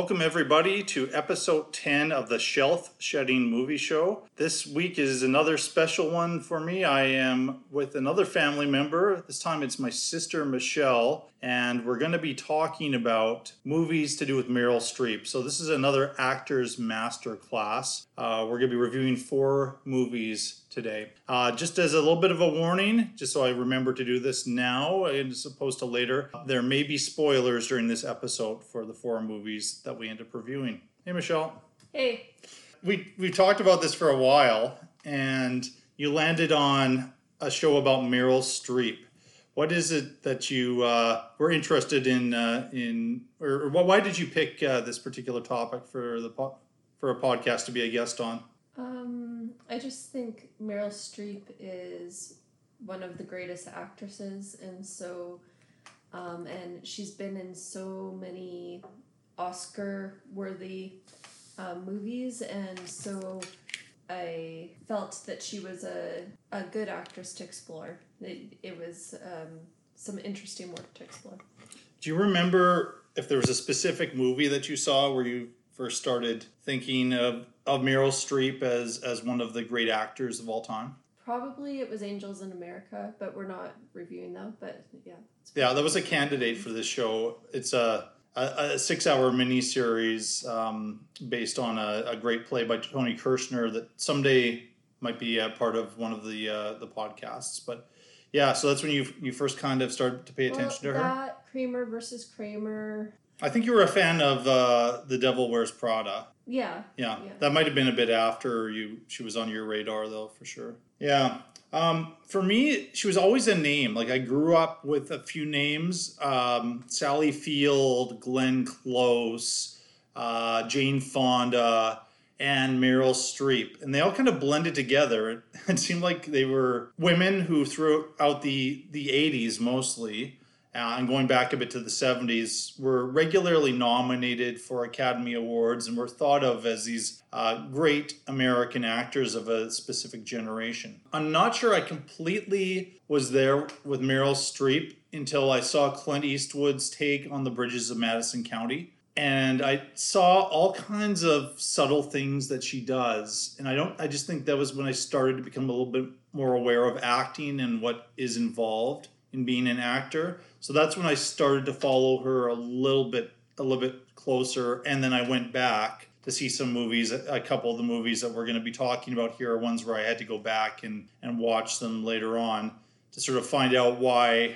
Welcome everybody to episode 10 of the Shelf Shedding Movie Show. This week is another special one for me. I am with another family member. This time it's my sister Michelle, and we're going to be talking about movies to do with Meryl Streep. So this is another actor's master class. We're going to be reviewing 4 movies today. Just as a little bit of a warning, just so I remember to do this now as opposed to later, there may be spoilers during this episode for the 4 movies that we end up reviewing. Hey, Michelle. Hey. We've talked about this for a while, and you landed on a show about Meryl Streep. What is it that you were interested in, or why did you pick this particular topic for a podcast to be a guest on? I just think Meryl Streep is one of the greatest actresses, and so, and she's been in so many Oscar-worthy movies, and so I felt that she was a good actress to explore. It was some interesting work to explore. Do you remember if there was a specific movie that you saw where you first started thinking of Meryl Streep as one of the great actors of all time? Probably it was Angels in America, but we're not reviewing that, but yeah. Yeah, that was a candidate for this show. It's a 6-hour miniseries based on a great play by Tony Kirshner that someday might be a part of one of the podcasts. But yeah, so that's when you first kind of started to pay attention to her. That, Kramer versus Kramer. I think you were a fan of The Devil Wears Prada. Yeah. Yeah. That might have been a bit after she was on your radar, though, for sure. Yeah. For me, she was always a name. Like, I grew up with a few names. Sally Field, Glenn Close, Jane Fonda, and Meryl Streep. And they all kind of blended together. It seemed like they were women who throughout the 80s mostly, and going back a bit to the 70s, were regularly nominated for Academy Awards and were thought of as these great American actors of a specific generation. I'm not sure I completely was there with Meryl Streep until I saw Clint Eastwood's take on The Bridges of Madison County. And I saw all kinds of subtle things that she does. And I just think that was when I started to become a little bit more aware of acting and what is involved in being an actor. So that's when I started to follow her a little bit closer. And then I went back to see some movies. A couple of the movies that we're going to be talking about here are ones where I had to go back and watch them later on to sort of find out why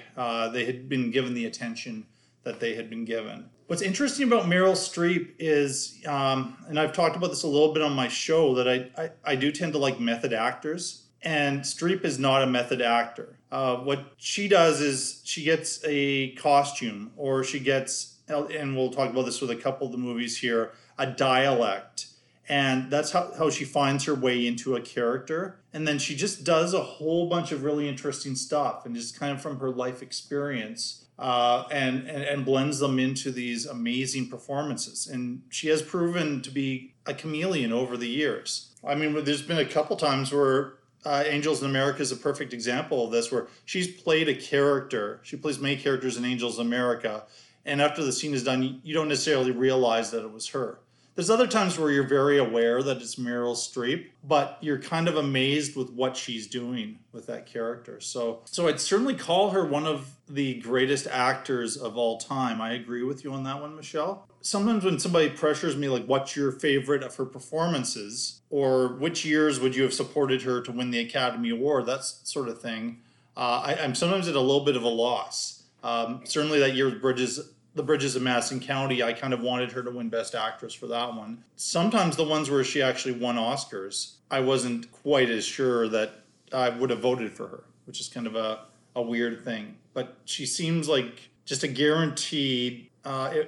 they had been given the attention that they had been given. What's interesting about Meryl Streep is, and I've talked about this a little bit on my show, that I do tend to like method actors. And Streep is not a method actor. What she does is she gets a costume, or she gets, and we'll talk about this with a couple of the movies here, a dialect. And that's how she finds her way into a character. And then she just does a whole bunch of really interesting stuff, and just kind of from her life experience, and blends them into these amazing performances. And she has proven to be a chameleon over the years. I mean, there's been a couple times where Angels in America is a perfect example of this, where she's played a character. She plays many characters in Angels in America. And after the scene is done, you don't necessarily realize that it was her. There's other times where you're very aware that it's Meryl Streep, but you're kind of amazed with what she's doing with that character. So I'd certainly call her one of the greatest actors of all time. I agree with you on that one, Michelle. Sometimes when somebody pressures me, like, what's your favorite of her performances, or which years would you have supported her to win the Academy Award, that sort of thing, I'm sometimes at a little bit of a loss. Certainly that year with The Bridges of Madison County, I kind of wanted her to win Best Actress for that one. Sometimes the ones where she actually won Oscars, I wasn't quite as sure that I would have voted for her, which is kind of a weird thing. But she seems like just a guaranteed...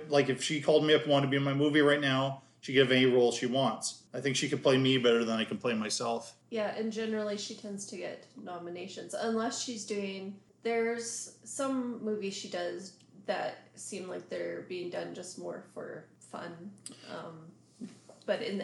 like if she called me up and wanted to be in my movie right now, she could have any role she wants. I think she could play me better than I can play myself. Yeah, and generally she tends to get nominations, unless she's doing... There's some movies she does that seem like they're being done just more for fun. But in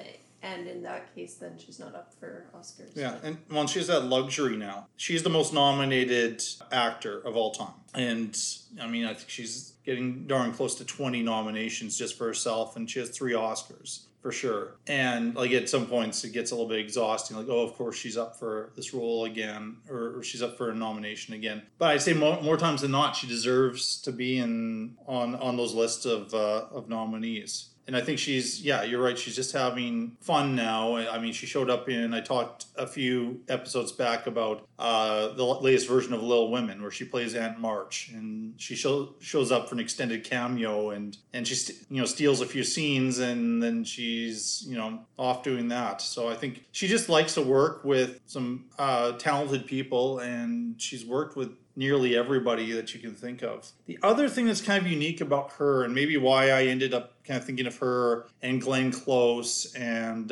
that case, then she's not up for Oscars. Yeah, and well, she has that luxury now. She's the most nominated actor of all time. And I mean, I think she's... getting darn close to 20 nominations just for herself, and she has 3 Oscars for sure. And like at some points, it gets a little bit exhausting. Like, oh, of course she's up for this role again, or she's up for a nomination again. But I'd say more times than not, she deserves to be on those lists of nominees. And I think she's, yeah, you're right. She's just having fun now. I mean, she showed up in, I talked a few episodes back about the latest version of Little Women, where she plays Aunt March, and she shows up for an extended cameo, and she, you know, steals a few scenes, and then she's, you know, off doing that. So I think she just likes to work with some talented people, and she's worked with nearly everybody that you can think of. The other thing that's kind of unique about her, and maybe why I ended up kind of thinking of her and Glenn Close and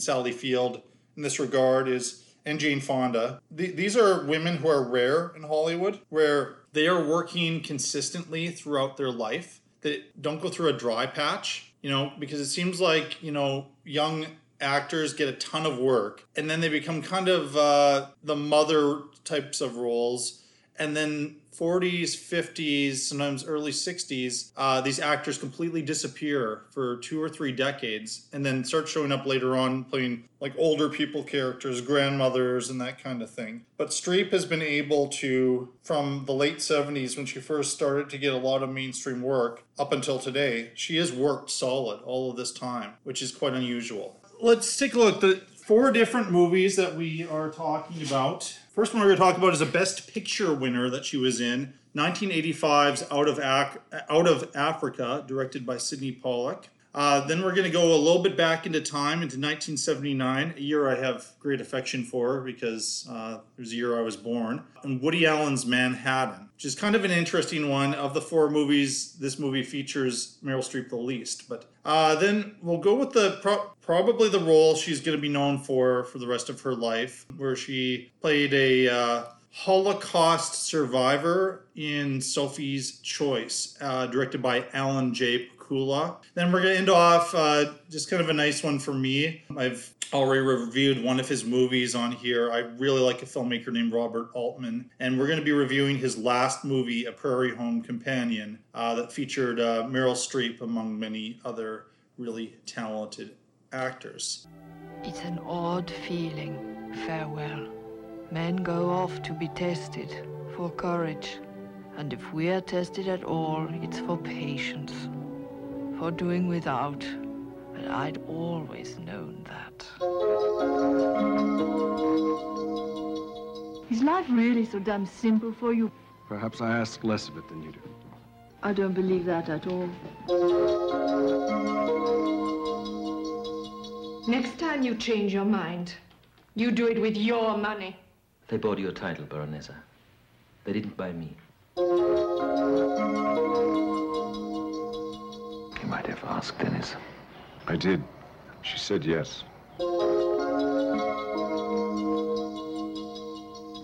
Sally Field in this regard, is, and Jane Fonda. These are women who are rare in Hollywood, where they are working consistently throughout their life, that don't go through a dry patch, you know, because it seems like, you know, young actors get a ton of work, and then they become kind of the mother types of roles. And then 40s, 50s, sometimes early 60s, these actors completely disappear for 2 or 3 decades, and then start showing up later on playing like older people characters, grandmothers, and that kind of thing. But Streep has been able to, from the late 70s when she first started to get a lot of mainstream work up until today, she has worked solid all of this time, which is quite unusual. Let's take a look. The 4 different movies that we are talking about. First one we're going to talk about is a Best Picture winner that she was in, 1985's Out of Africa, directed by Sydney Pollack. Then we're going to go a little bit back into time, into 1979, a year I have great affection for because it was the year I was born, and Woody Allen's Manhattan, which is kind of an interesting one. Of the 4 movies, this movie features Meryl Streep the least. But then we'll go with the probably the role she's going to be known for the rest of her life, where she played a Holocaust survivor in Sophie's Choice, directed by Alan J. Pakula. Then we're going to end off just kind of a nice one for me. I've already reviewed one of his movies on here. I really like a filmmaker named Robert Altman, and we're going to be reviewing his last movie, A Prairie Home Companion, that featured Meryl Streep among many other really talented actors. It's an odd feeling, farewell. Men go off to be tested for courage, and if we are tested at all, it's for patience, for doing without, and I'd always known that. Is life really so damn simple for you? Perhaps I ask less of it than you do. I don't believe that at all. Next time you change your mind, you do it with your money. They bought your title, Baronessa. They didn't buy me. You might have asked Dennis. I did. She said yes.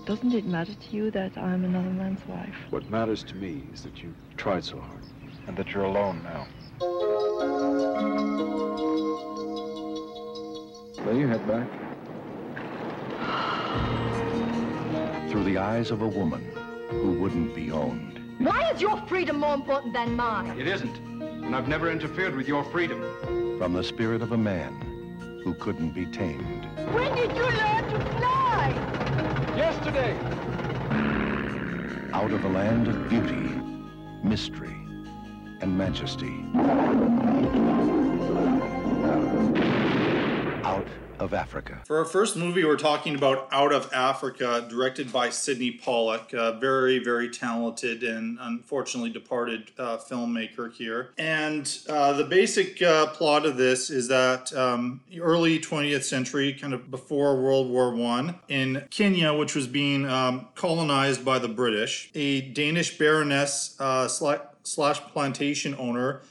Doesn't it matter to you that I'm another man's wife? What matters to me is that you tried so hard. And that you're alone now. Then you head back. Through the eyes of a woman who wouldn't be owned. Why is your freedom more important than mine? It isn't, and I've never interfered with your freedom. From the spirit of a man who couldn't be tamed. When did you learn to fly? Yesterday. Out of a land of beauty, mystery, and majesty. Out of Africa. For our first movie, we're talking about Out of Africa, directed by Sydney Pollack, a very, very talented and unfortunately departed filmmaker here. And the basic plot of this is that early 20th century, kind of before World War I, in Kenya, which was being colonized by the British, a Danish baroness slash plantation owner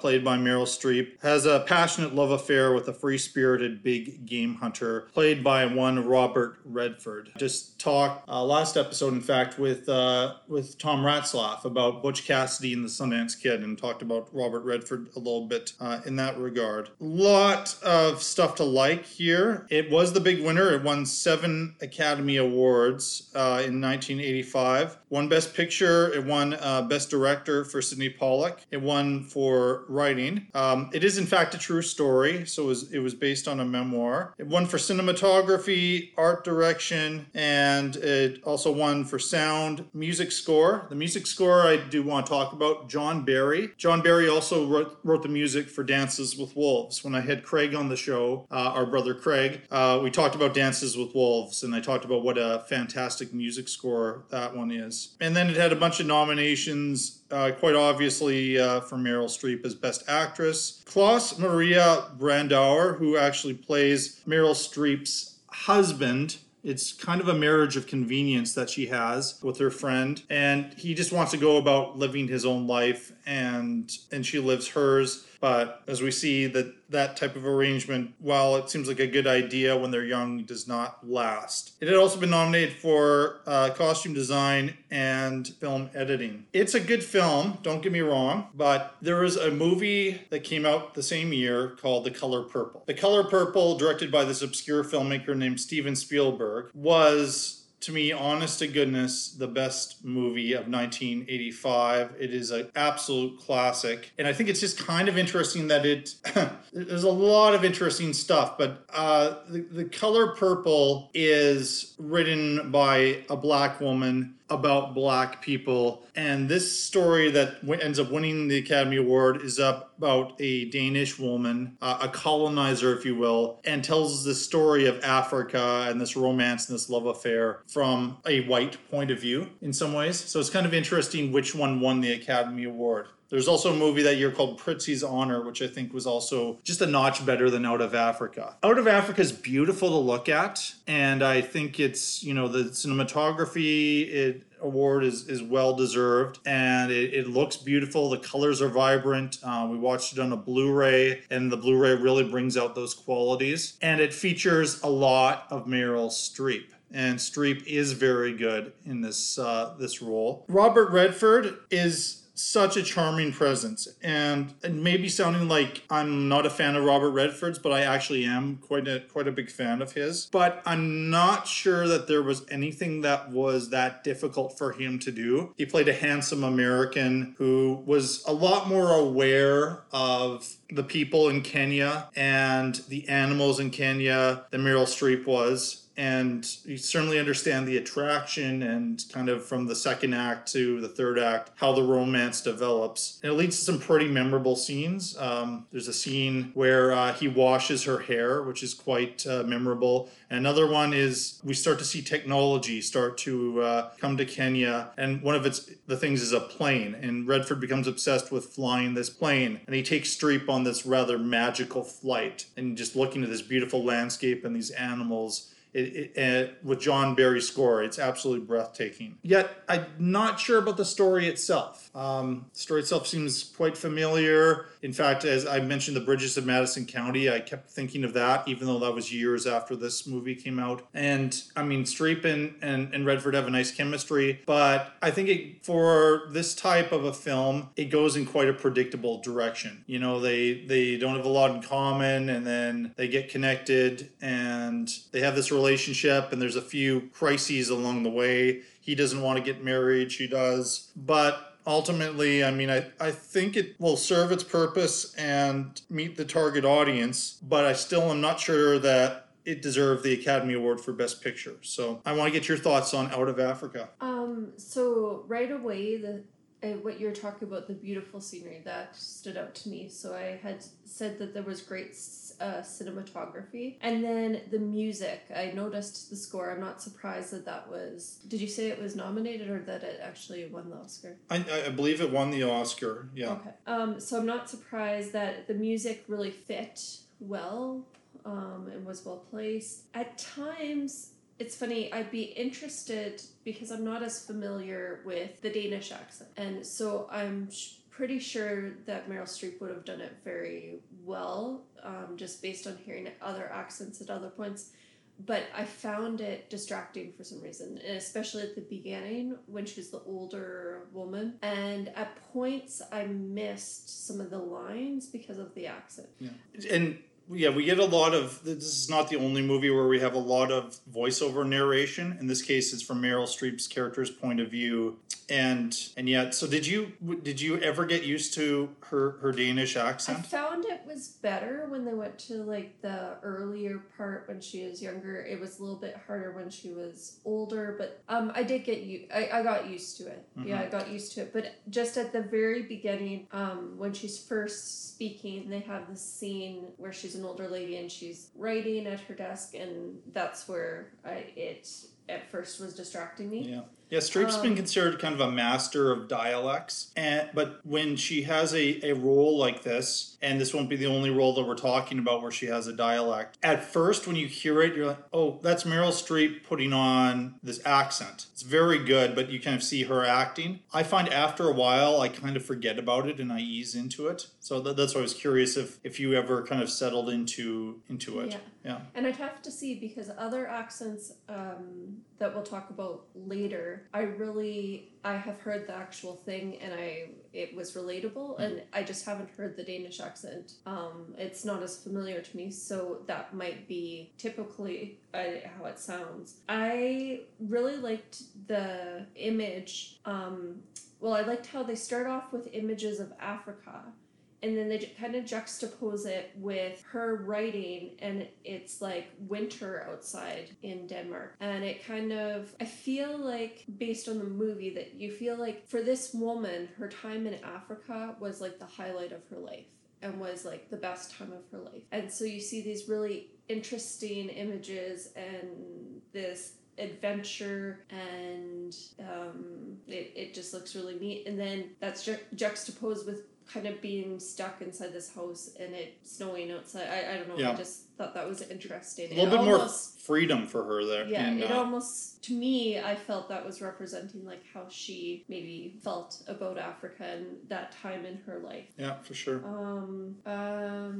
played by Meryl Streep, has a passionate love affair with a free-spirited big game hunter, played by one Robert Redford. Just talked last episode, in fact, with Tom Ratzlaff about Butch Cassidy and the Sundance Kid, and talked about Robert Redford a little bit in that regard. Lot of stuff to like here. It was the big winner. It won 7 Academy Awards in 1985. Won Best Picture. It won Best Director for Sydney Pollack. It won for writing. It is in fact a true story, so it was based on a memoir. It won for cinematography, art direction, and it also won for sound, music score. The music score I do want to talk about. John Barry. John Barry also wrote the music for Dances with Wolves. When I had Craig on the show, our brother Craig, we talked about Dances with Wolves, and I talked about what a fantastic music score that one is. And then it had a bunch of nominations. Quite obviously for Meryl Streep as Best Actress. Klaus Maria Brandauer, who actually plays Meryl Streep's husband. It's kind of a marriage of convenience that she has with her friend, and he just wants to go about living his own life, and she lives hers. But as we see, that type of arrangement, while it seems like a good idea when they're young, does not last. It had also been nominated for costume design and film editing. It's a good film, don't get me wrong, but there was a movie that came out the same year called The Color Purple. The Color Purple, directed by this obscure filmmaker named Steven Spielberg, was, to me, honest to goodness, the best movie of 1985. It is an absolute classic. And I think it's just kind of interesting that there's a lot of interesting stuff, but The Color Purple is written by a black woman about black people. And this story that ends up winning the Academy Award is about a Danish woman, a colonizer, if you will, and tells the story of Africa and this romance and this love affair from a white point of view in some ways. So it's kind of interesting which one won the Academy Award. There's also a movie that year called Prizzi's Honor, which I think was also just a notch better than Out of Africa. Out of Africa is beautiful to look at, and I think it's, you know, the cinematography award is well deserved, and it looks beautiful. The colors are vibrant. We watched it on a Blu-ray, and the Blu-ray really brings out those qualities. And it features a lot of Meryl Streep. And Streep is very good in this role. Robert Redford is such a charming presence, and it may be sounding like I'm not a fan of Robert Redford's, but I actually am quite a big fan of his. But I'm not sure that there was anything that was that difficult for him to do. He played a handsome American who was a lot more aware of the people in Kenya and the animals in Kenya than Meryl Streep was. And you certainly understand the attraction and kind of from the second act to the third act, how the romance develops. And it leads to some pretty memorable scenes. There's a scene where he washes her hair, which is quite memorable. Another one is we start to see technology start to come to Kenya. And one of the things is a plane. And Redford becomes obsessed with flying this plane. And he takes Streep on this rather magical flight. And just looking at this beautiful landscape and these animals. With John Barry's score, it's absolutely breathtaking. Yet, I'm not sure about the story itself. The story itself seems quite familiar. In fact, as I mentioned, The Bridges of Madison County, I kept thinking of that, even though that was years after this movie came out. And, I mean, Streep and Redford have a nice chemistry, but I think for this type of a film, it goes in quite a predictable direction. You know, they don't have a lot in common, and then they get connected, and they have this relationship, and there's a few crises along the way. He doesn't want to get married, she does. But ultimately, I mean, I think it will serve its purpose and meet the target audience, but I still am not sure that it deserved the Academy Award for Best Picture. So I want to get your thoughts on Out of Africa. So right away, what you're talking about, the beautiful scenery, that stood out to me. So I had said that there was great cinematography. And then the music, I noticed the score. I'm not surprised that was... Did you say it was nominated or that it actually won the Oscar? I believe it won the Oscar, yeah. Okay. So I'm not surprised that the music really fit well and was well placed. At times... It's funny, I'd be interested because I'm not as familiar with the Danish accent. And so I'm pretty sure that Meryl Streep would have done it very well, just based on hearing other accents at other points. But I found it distracting for some reason, and especially at the beginning when she was the older woman. And at points, I missed some of the lines because of the accent. Yeah. And yeah, we get a lot of, this is not the only movie where we have a lot of voiceover narration. In this case, it's from Meryl Streep's character's point of view. And yet, so did you ever get used to her Danish accent? I found it was better when they went to like the earlier part when she was younger. It was a little bit harder when she was older, but I got used to it. Mm-hmm. Yeah, I got used to it. But just at the very beginning, when she's first speaking, they have this scene where she's an older lady and she's writing at her desk, and that's where it at first was distracting me. Yeah. Yeah, Streep's been considered kind of a master of dialects, but when she has a role like this, and this won't be the only role that we're talking about where she has a dialect, at first when you hear it, you're like, oh, that's Meryl Streep putting on this accent. It's very good, but you kind of see her acting. I find after a while, I kind of forget about it and I ease into it. So that's why I was curious if you ever kind of settled into it. Yeah. And I'd have to see, because other accents that we'll talk about later, I have heard the actual thing and it was relatable, and I just haven't heard the Danish accent. It's not as familiar to me, so that might be typically how it sounds. I really liked the image. I liked how they start off with images of Africa, and then they kind of juxtapose it with her writing, and it's like winter outside in Denmark. And it kind of, I feel like, based on the movie, that you feel like for this woman, her time in Africa was like the highlight of her life and was like the best time of her life. And so you see these really interesting images and this adventure, and it just looks really neat. And then that's juxtaposed with kind of being stuck inside this house and it snowing outside. I don't know. Yeah. I just thought that was interesting. A little bit more freedom for her there. Yeah, and, it almost, to me, I felt that was representing like how she maybe felt about Africa and that time in her life. Yeah, for sure. I'll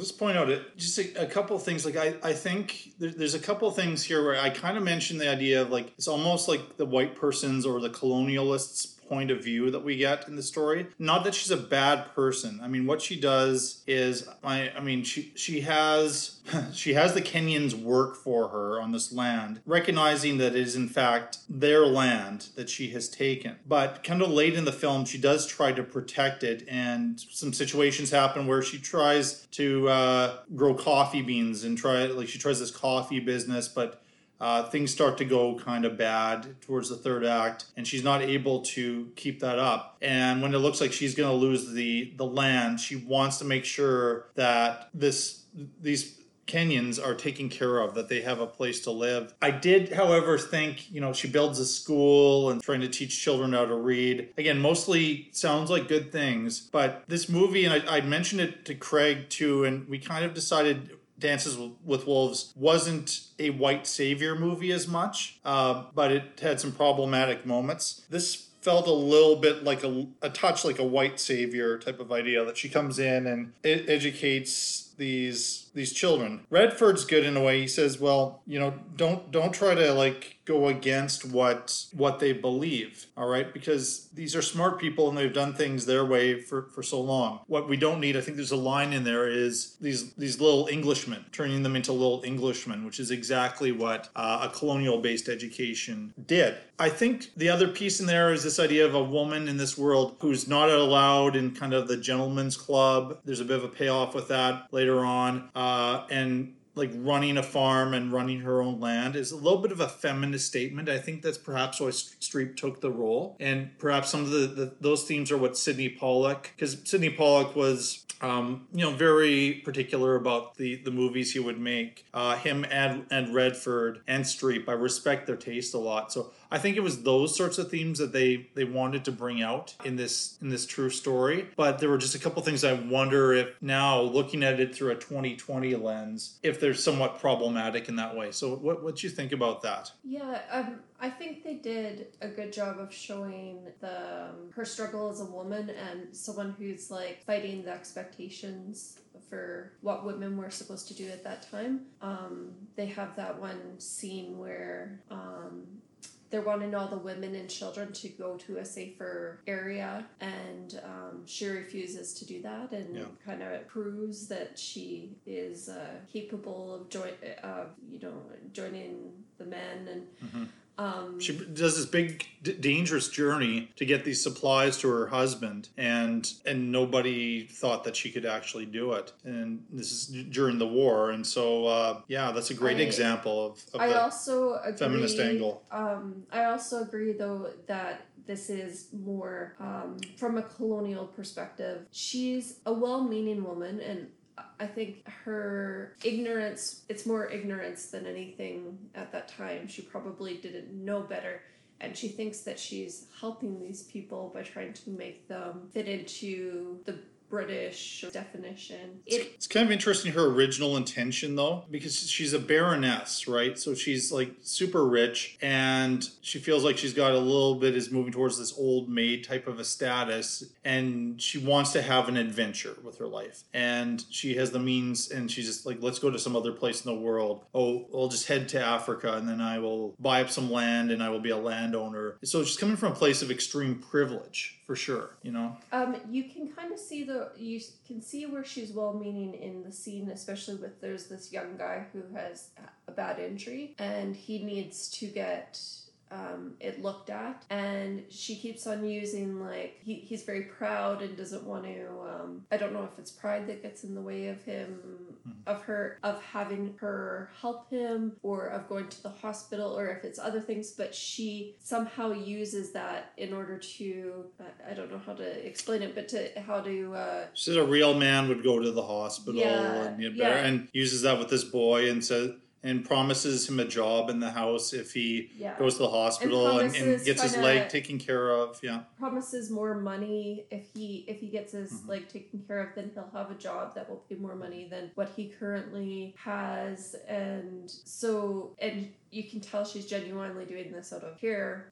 just point out a couple of things. Like I think there's a couple of things here where I kind of mentioned the idea of like, it's almost like the white person's or the colonialists' point of view that we get in the story. Not that she's a bad person. I mean, what she does is, she has the Kenyans work for her on this land, recognizing that it is in fact their land that she has taken. But kind of late in the film, she does try to protect it, and some situations happen where she tries to grow coffee beans and she tries this coffee business, but things start to go kind of bad towards the third act, and she's not able to keep that up. And when it looks like she's going to lose the land, she wants to make sure that these Kenyans are taken care of, that they have a place to live. I did, however, think, she builds a school and trying to teach children how to read. Again, mostly sounds like good things, but this movie, and I mentioned it to Craig too, and we kind of decided Dances with Wolves wasn't a white savior movie as much, but it had some problematic moments. This felt a little bit like a touch like a white savior type of idea, that she comes in and educates these children. Redford's good in a way. He says, well, don't try to like go against what they believe, all right? Because these are smart people and they've done things their way for so long. What we don't need, I think there's a line in there, is these little Englishmen, turning them into little Englishmen, which is exactly what a colonial-based education did. I think the other piece in there is this idea of a woman in this world who's not allowed in kind of the gentleman's club. There's a bit of a payoff with that later on, and like running a farm and running her own land is a little bit of a feminist statement. I think that's perhaps why Streep took the role, and perhaps some of those themes are what Sydney Pollack, because Sydney Pollack was very particular about the movies he would make. Him and Redford and Streep, I respect their taste a lot. So I think it was those sorts of themes that they wanted to bring out in this true story. But there were just a couple things I wonder if now, looking at it through a 2020 lens, if they're somewhat problematic in that way. So what do you think about that? Yeah, I think they did a good job of showing the her struggle as a woman and someone who's like fighting the expectations for what women were supposed to do at that time. They have that one scene where they're wanting all the women and children to go to a safer area, and she refuses to do that, and kind of proves that she is capable of joining the men, and she does this big dangerous journey to get these supplies to her husband, and nobody thought that she could actually do it, and this is during the war. And so that's a great example of the also agree, feminist angle. I also agree though that this is more from a colonial perspective. She's a well-meaning woman, and I think her ignorance, it's more ignorance than anything at that time. She probably didn't know better, and she thinks that she's helping these people by trying to make them fit into the British definition. It's kind of interesting, her original intention though, because she's a baroness, right? So she's like super rich, and she feels like she's got a little bit, is moving towards this old maid type of a status, and she wants to have an adventure with her life, and she has the means, and she's just like, let's go to some other place in the world. Oh, I'll just head to Africa, and then I will buy up some land, and I will be a landowner. So she's coming from a place of extreme privilege. For sure, you know. You can kind of see you can see where she's well-meaning in the scene, especially with there's this young guy who has a bad injury, and he needs to get it looked at, and she keeps on using like he's very proud and doesn't want to. I don't know if it's pride that gets in the way of him, of her, of having her help him, or of going to the hospital, or if it's other things, but she somehow uses that in order to, I don't know how to explain it, but to how to... She said a real man would go to the hospital and uses that with this boy and says... And promises him a job in the house if he goes to the hospital and gets his leg taken care of. Yeah. Promises more money if he gets his leg taken care of, then he'll have a job that will pay more money than what he currently has. And so you can tell she's genuinely doing this out of care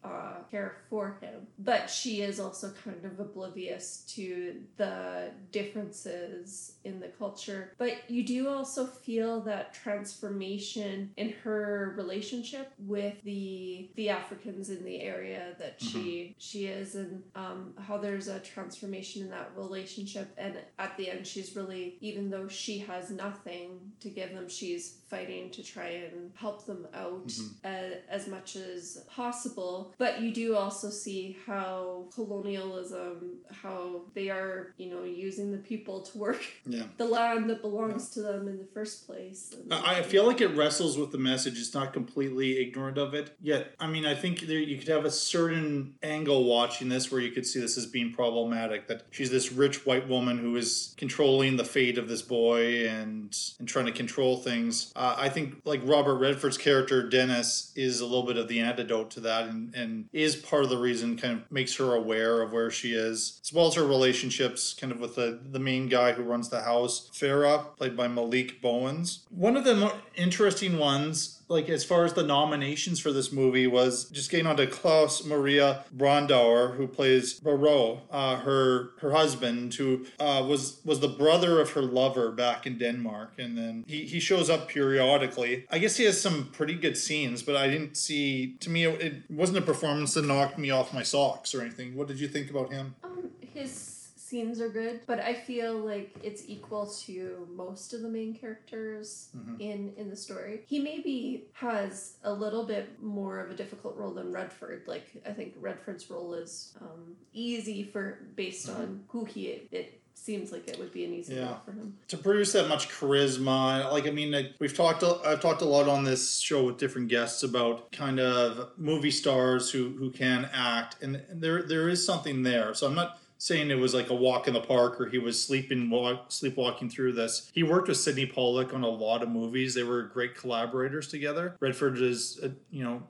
for him. But she is also kind of oblivious to the differences in the culture. But you do also feel that transformation in her relationship with the Africans in the area that she is, and how there's a transformation in that relationship. And at the end, she's really, even though she has nothing to give them, she's fighting to try and help them out as much as possible. But you do also see how colonialism, how they are, you know, using the people to work the land that belongs to them in the first place. And I feel like it wrestles with the message. It's not completely ignorant of it. Yet, I mean, I think there, you could have a certain angle watching this where you could see this as being problematic, that she's this rich white woman who is controlling the fate of this boy and trying to control things. I think like Robert Redford's character, Dennis, is a little bit of the antidote to that and is part of the reason, kind of makes her aware of where she is, as well as her relationships kind of with the main guy who runs the house, Farah, played by Malik Bowens. One of the more interesting ones, like as far as the nominations for this movie, was just getting onto Klaus Maria Brandauer, who plays Barreau, her husband, who was the brother of her lover back in Denmark, and then he shows up periodically. I guess he has some pretty good scenes, but I didn't see. To me, it wasn't a performance that knocked me off my socks or anything. What did you think about him? His scenes are good, but I feel like it's equal to most of the main characters in the story. He maybe has a little bit more of a difficult role than Redford. Like, I think Redford's role is easy for based on who he is. Seems like it would be an easy job for him to produce that much charisma. Like, I mean, I've talked a lot on this show with different guests about kind of movie stars who can act, and there is something there. So I'm not saying it was like a walk in the park, or he was sleepwalking through this. He worked with Sydney Pollack on a lot of movies. They were great collaborators together. Redford is,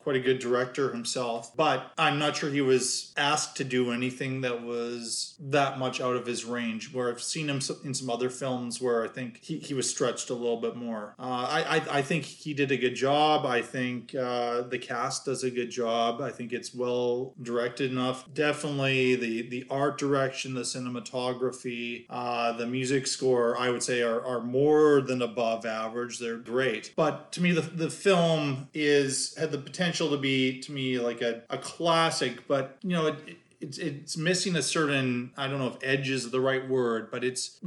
quite a good director himself, but I'm not sure he was asked to do anything that was that much out of his range, where I've seen him in some other films where I think he was stretched a little bit more. I think he did a good job. I think the cast does a good job. I think it's well directed enough. Definitely the art direction, the cinematography, the music score, I would say are more than above average. They're great. But to me, the film had the potential to be, to me, like a classic, but it's missing a certain, I don't know if edge is the right word, but it's,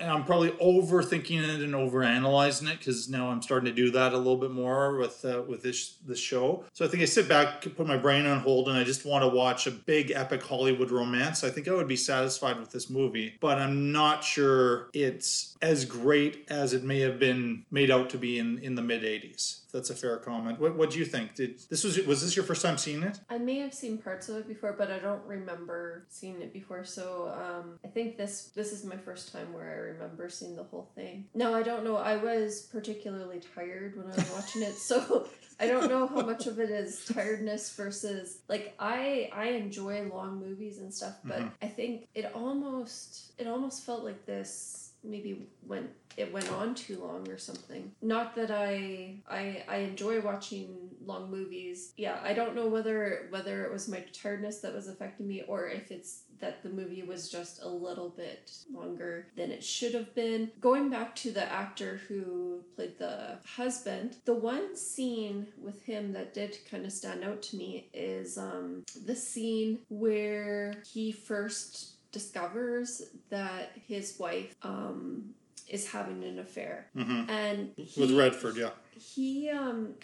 I'm probably overthinking it and overanalyzing it, because now I'm starting to do that a little bit more with this show. So I think I sit back, put my brain on hold, and I just want to watch a big epic Hollywood romance. I think I would be satisfied with this movie, but I'm not sure it's as great as it may have been made out to be in the mid-'80s. That's a fair comment. What do you think? Was this your first time seeing it? I may have seen parts of it before, but I don't remember seeing it before. So I think this is my first time where I remember seeing the whole thing. No, I don't know. I was particularly tired when I was watching it, so I don't know how much of it is tiredness versus, like, I enjoy long movies and stuff, but mm-hmm. I think it almost felt like this. Maybe when it went on too long or something. Not that I enjoy watching long movies. Yeah, I don't know whether it was my tiredness that was affecting me, or if it's that the movie was just a little bit longer than it should have been. Going back to the actor who played the husband, the one scene with him that did kind of stand out to me is the scene where he first discovers that his wife is having an affair. Mm-hmm. And with Redford, yeah. He,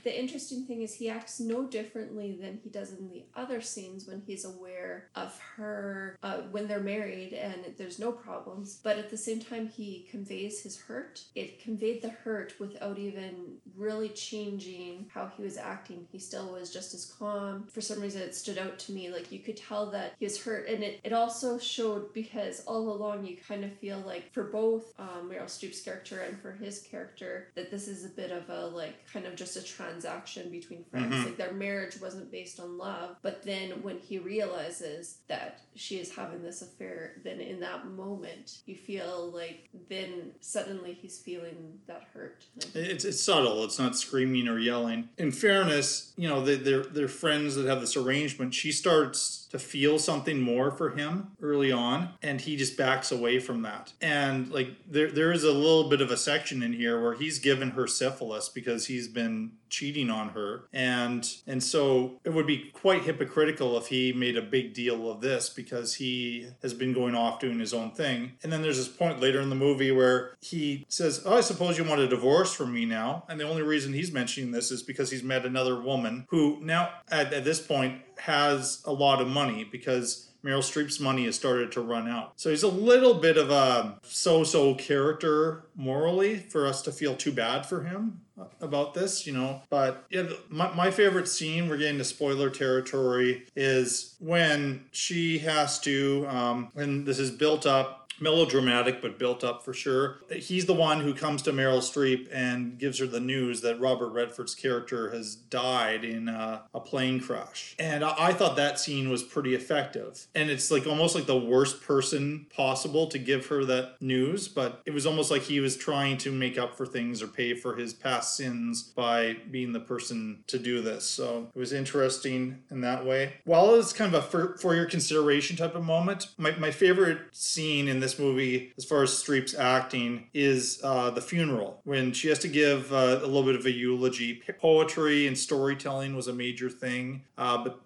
the interesting thing is he acts no differently than he does in the other scenes when he's aware of her, when they're married and there's no problems. But at the same time, he conveys his hurt. It conveyed the hurt without even really changing how he was acting. He still was just as calm. For some reason, it stood out to me. Like, you could tell that he was hurt. And it also showed, because all along you kind of feel like for both Meryl Streep's character and for his character, that this is a bit of a, like, kind of just a transaction between friends. Mm-hmm. Like, their marriage wasn't based on love, but then when he realizes that she is having this affair, then in that moment you feel like then suddenly he's feeling that hurt. It's subtle. It's not screaming or yelling. In fairness, they're friends that have this arrangement. She starts to feel something more for him early on, and he just backs away from that. And like there is a little bit of a section in here where he's given her syphilis because he's been cheating on her, and so it would be quite hypocritical if he made a big deal of this, because he has been going off doing his own thing. And then there's this point later in the movie where he says, I suppose you want a divorce from me now. And the only reason he's mentioning this is because he's met another woman who now at this point has a lot of money, because Meryl Streep's money has started to run out. So he's a little bit of a so-so character morally for us to feel too bad for him about this, But yeah, my favorite scene, we're getting to spoiler territory, is when she has to, and this is built up, melodramatic, but built up for sure. He's the one who comes to Meryl Streep and gives her the news that Robert Redford's character has died in a plane crash. And I thought that scene was pretty effective. And it's like almost like the worst person possible to give her that news, but it was almost like he was trying to make up for things or pay for his past sins by being the person to do this. So it was interesting in that way. While it's kind of a for your consideration type of moment, my favorite scene in this movie, as far as Streep's acting, is the funeral, when she has to give a little bit of a eulogy. Poetry and storytelling was a major thing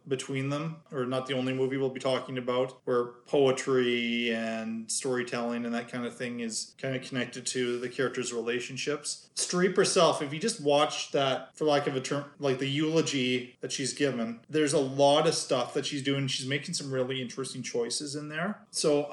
between them, or not the only movie we'll be talking about where poetry and storytelling and that kind of thing is kind of connected to the characters' relationships. Streep herself, if you just watch that, for lack of a term, like the eulogy that she's given, there's a lot of stuff that she's doing. She's making some really interesting choices in there. So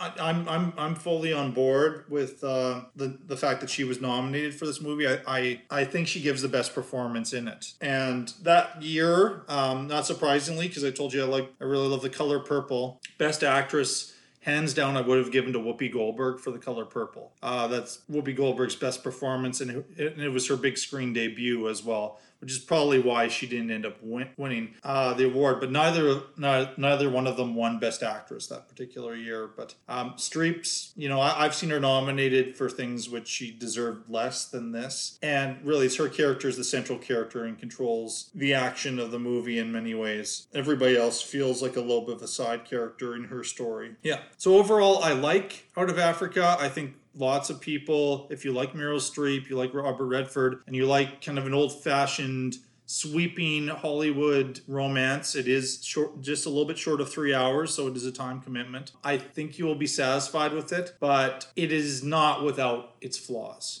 I'm fully on board with the fact that she was nominated for this movie. I think she gives the best performance in it. And that year, not surprisingly, because I told you I really love The Color Purple, Best Actress hands down, I would have given to Whoopi Goldberg for The Color Purple. That's Whoopi Goldberg's best performance, and it was her big screen debut as well, which is probably why she didn't end up winning the award. But neither one of them won Best Actress that particular year. But Streep's, I've seen her nominated for things which she deserved less than this. And really, it's her character is the central character and controls the action of the movie in many ways. Everybody else feels like a little bit of a side character in her story. Yeah. So overall, I like Out of Africa. I think lots of people, if you like Meryl Streep, you like Robert Redford, and you like kind of an old-fashioned, sweeping Hollywood romance, it is short, just a little bit short of 3 hours, so it is a time commitment. I think you will be satisfied with it, but it is not without its flaws.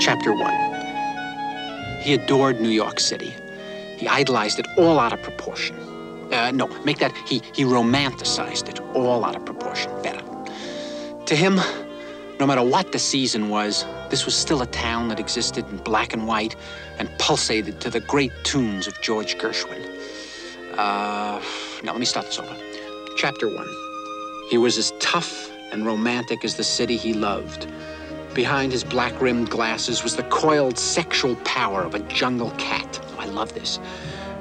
Chapter 1. He adored New York City. He idolized it all out of proportion. He romanticized it all out of proportion, better. To him, no matter what the season was, this was still a town that existed in black and white and pulsated to the great tunes of George Gershwin. Now, let me start this over. Chapter 1. He was as tough and romantic as the city he loved. Behind his black-rimmed glasses was the coiled sexual power of a jungle cat. Oh, I love this.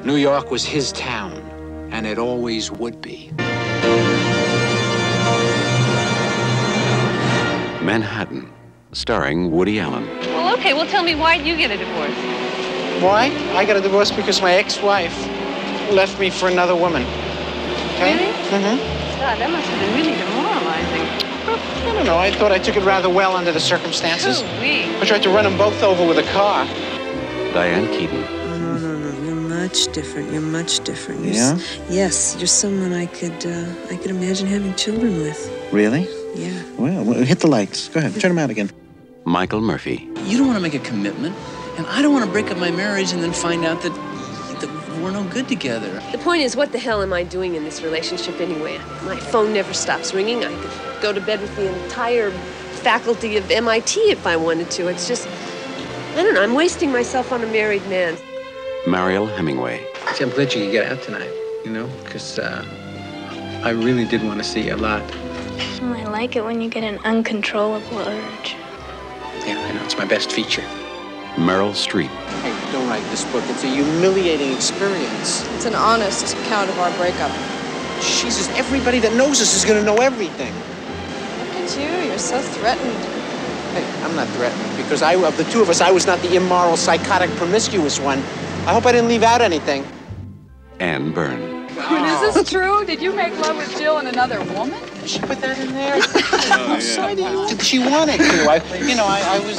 New York was his town, and it always would be. Manhattan, starring Woody Allen. Well, okay, well, tell me, why'd you get a divorce? Why? I got a divorce because my ex-wife left me for another woman. Okay? Really? Mm-hmm. God, that must have been really demoralizing. I don't know, I thought I took it rather well under the circumstances. I tried to run them both over with a car. Diane Keaton. You're much different. Yeah? Yes, you're someone I could imagine having children with. Really? Yeah. Well, hit the lights. Go ahead, turn them out again. Michael Murphy. You don't want to make a commitment, and I don't want to break up my marriage and then find out that we're no good together. The point is, what the hell am I doing in this relationship anyway? My phone never stops ringing. I could go to bed with the entire faculty of MIT if I wanted to. It's just, I don't know, I'm wasting myself on a married man. Mariel Hemingway. See, I'm glad you could get out tonight, because I really did want to see you a lot. Well, I like it when you get an uncontrollable urge. Yeah, I know, it's my best feature. Meryl Streep. Hey, don't write this book. It's a humiliating experience. It's an honest account of our breakup. Jesus, everybody that knows us is going to know everything. Look at you, you're so threatened. Hey, I'm not threatened, because of the two of us, I was not the immoral, psychotic, promiscuous one. I hope I didn't leave out anything. Anne Byrne. Oh. Is this true? Did you make love with Jill and another woman? She put that in there. Did she want it to? I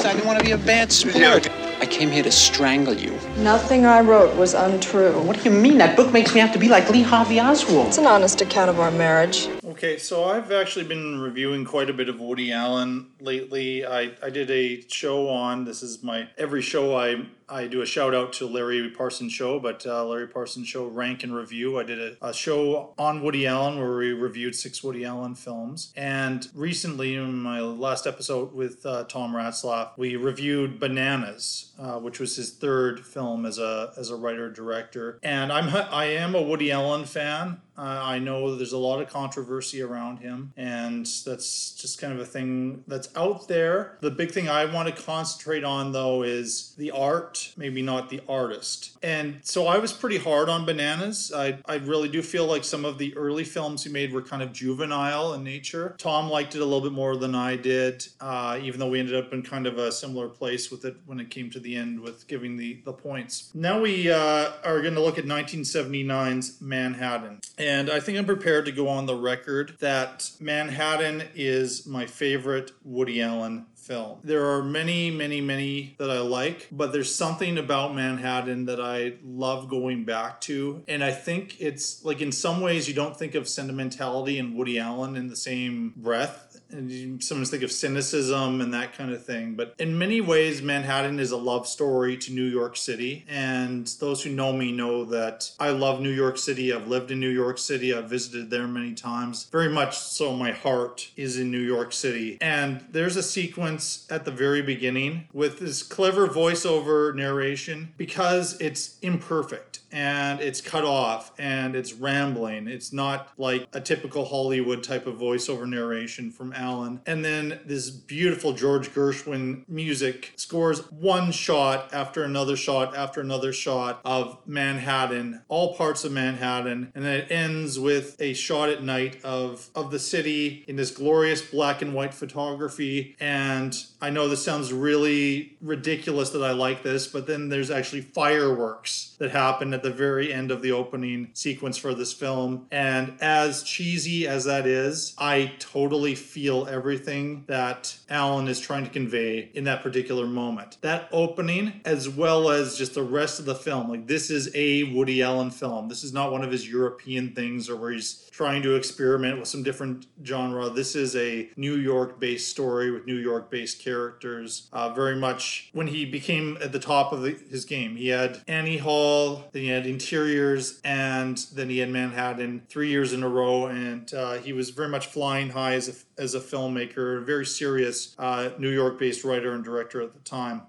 didn't want to be a bad sport. I came here to strangle you. Nothing I wrote was untrue. What do you mean? That book makes me have to be like Lee Harvey Oswald. It's an honest account of our marriage. Okay, so I've actually been reviewing quite a bit of Woody Allen lately. I did a show on, this is my, every show I do a shout out to Larry Parsons Show, but Larry Parsons Show Rank and Review. I did a show on Woody Allen where we reviewed 6 Woody Allen films. And recently in my last episode with Tom Ratzlaff, we reviewed Bananas, which was his third film as a writer-director. And I am a Woody Allen fan. I know there's a lot of controversy around him, and that's just kind of a thing that's out there. The big thing I want to concentrate on, though, is the art, maybe not the artist. And so I was pretty hard on Bananas. I really do feel like some of the early films he made were kind of juvenile in nature. Tom liked it a little bit more than I did, even though we ended up in kind of a similar place with it when it came to the end with giving the points. Now we are going to look at 1979's Manhattan. And I think I'm prepared to go on the record that Manhattan is my favorite Woody Allen film. There are many, many, many that I like, but there's something about Manhattan that I love going back to. And I think it's like in some ways you don't think of sentimentality and Woody Allen in the same breath and you sometimes think of cynicism and that kind of thing. But in many ways, Manhattan is a love story to New York City. And those who know me know that I love New York City. I've lived in New York City. I've visited there many times. Very much so my heart is in New York City. And there's a sequence at the very beginning with this clever voiceover narration because it's imperfect and it's cut off and it's rambling. It's not like a typical Hollywood type of voiceover narration from Alan. And then this beautiful George Gershwin music scores one shot after another shot after another shot of Manhattan, all parts of Manhattan. And then it ends with a shot at night of the city in this glorious black and white photography. And I know this sounds really ridiculous that I like this, but then there's actually fireworks that happen at the very end of the opening sequence for this film. And as cheesy as that is, I totally feel everything that Alan is trying to convey in that particular moment. That opening, as well as just the rest of the film, like this is a Woody Allen film. This is not one of his European things or where he's trying to experiment with some different genre. This is a New York-based story with New York-based characters. Very much when he became at the top of his game, he had Annie Hall, then he had Interiors, and then he had Manhattan 3 years in a row. And he was very much flying high as a filmmaker, very serious New York-based writer and director at the time.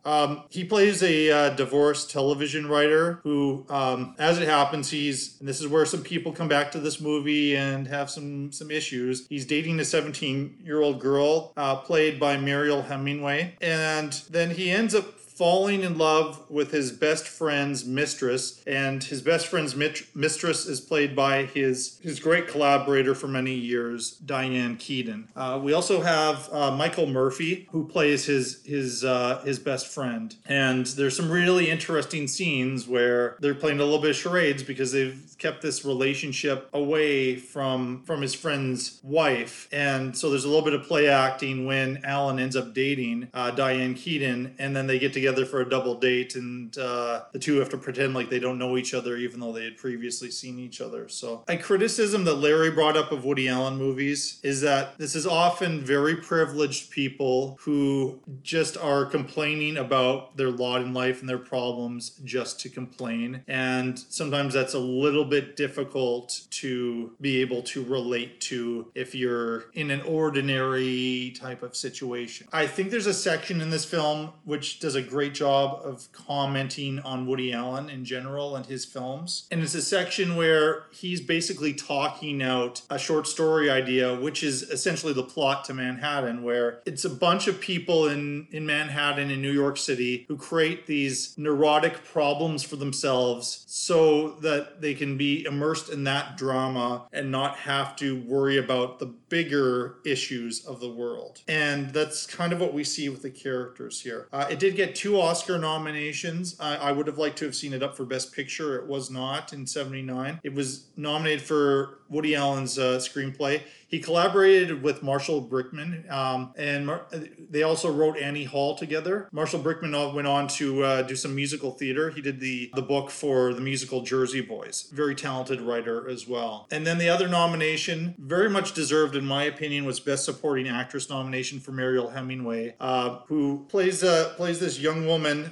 He plays a divorced television writer who, as it happens, and this is where some people come back to this movie and have some issues. He's dating a 17-year-old girl played by Mariel Hemingway. And then he ends up falling in love with his best friend's mistress, and his best friend's mistress is played by his great collaborator for many years, Diane Keaton. We also have Michael Murphy, who plays his best friend, and there's some really interesting scenes where they're playing a little bit of charades because they've kept this relationship away from his friend's wife, and so there's a little bit of play acting when Alan ends up dating Diane Keaton, and then they get together for a double date, and the two have to pretend like they don't know each other even though they had previously seen each other. So a criticism that Larry brought up of Woody Allen movies is that this is often very privileged people who just are complaining about their lot in life and their problems just to complain, and sometimes that's a little bit difficult to be able to relate to if you're in an ordinary type of situation. I think there's a section in this film which does a great job of commenting on Woody Allen in general and his films. And it's a section where he's basically talking out a short story idea, which is essentially the plot to Manhattan, where it's a bunch of people in Manhattan in New York City who create these neurotic problems for themselves so that they can be immersed in that drama and not have to worry about the bigger issues of the world. And that's kind of what we see with the characters here. It did get 2 Oscar nominations. I would have liked to have seen it up for Best Picture. It was not in '79. It was nominated for Woody Allen's screenplay. He collaborated with Marshall Brickman, and they also wrote Annie Hall together. Marshall Brickman went on to do some musical theater. He did the book for the musical Jersey Boys. Very talented writer as well. And then the other nomination, very much deserved in my opinion, was Best Supporting Actress nomination for Mariel Hemingway, who plays this young woman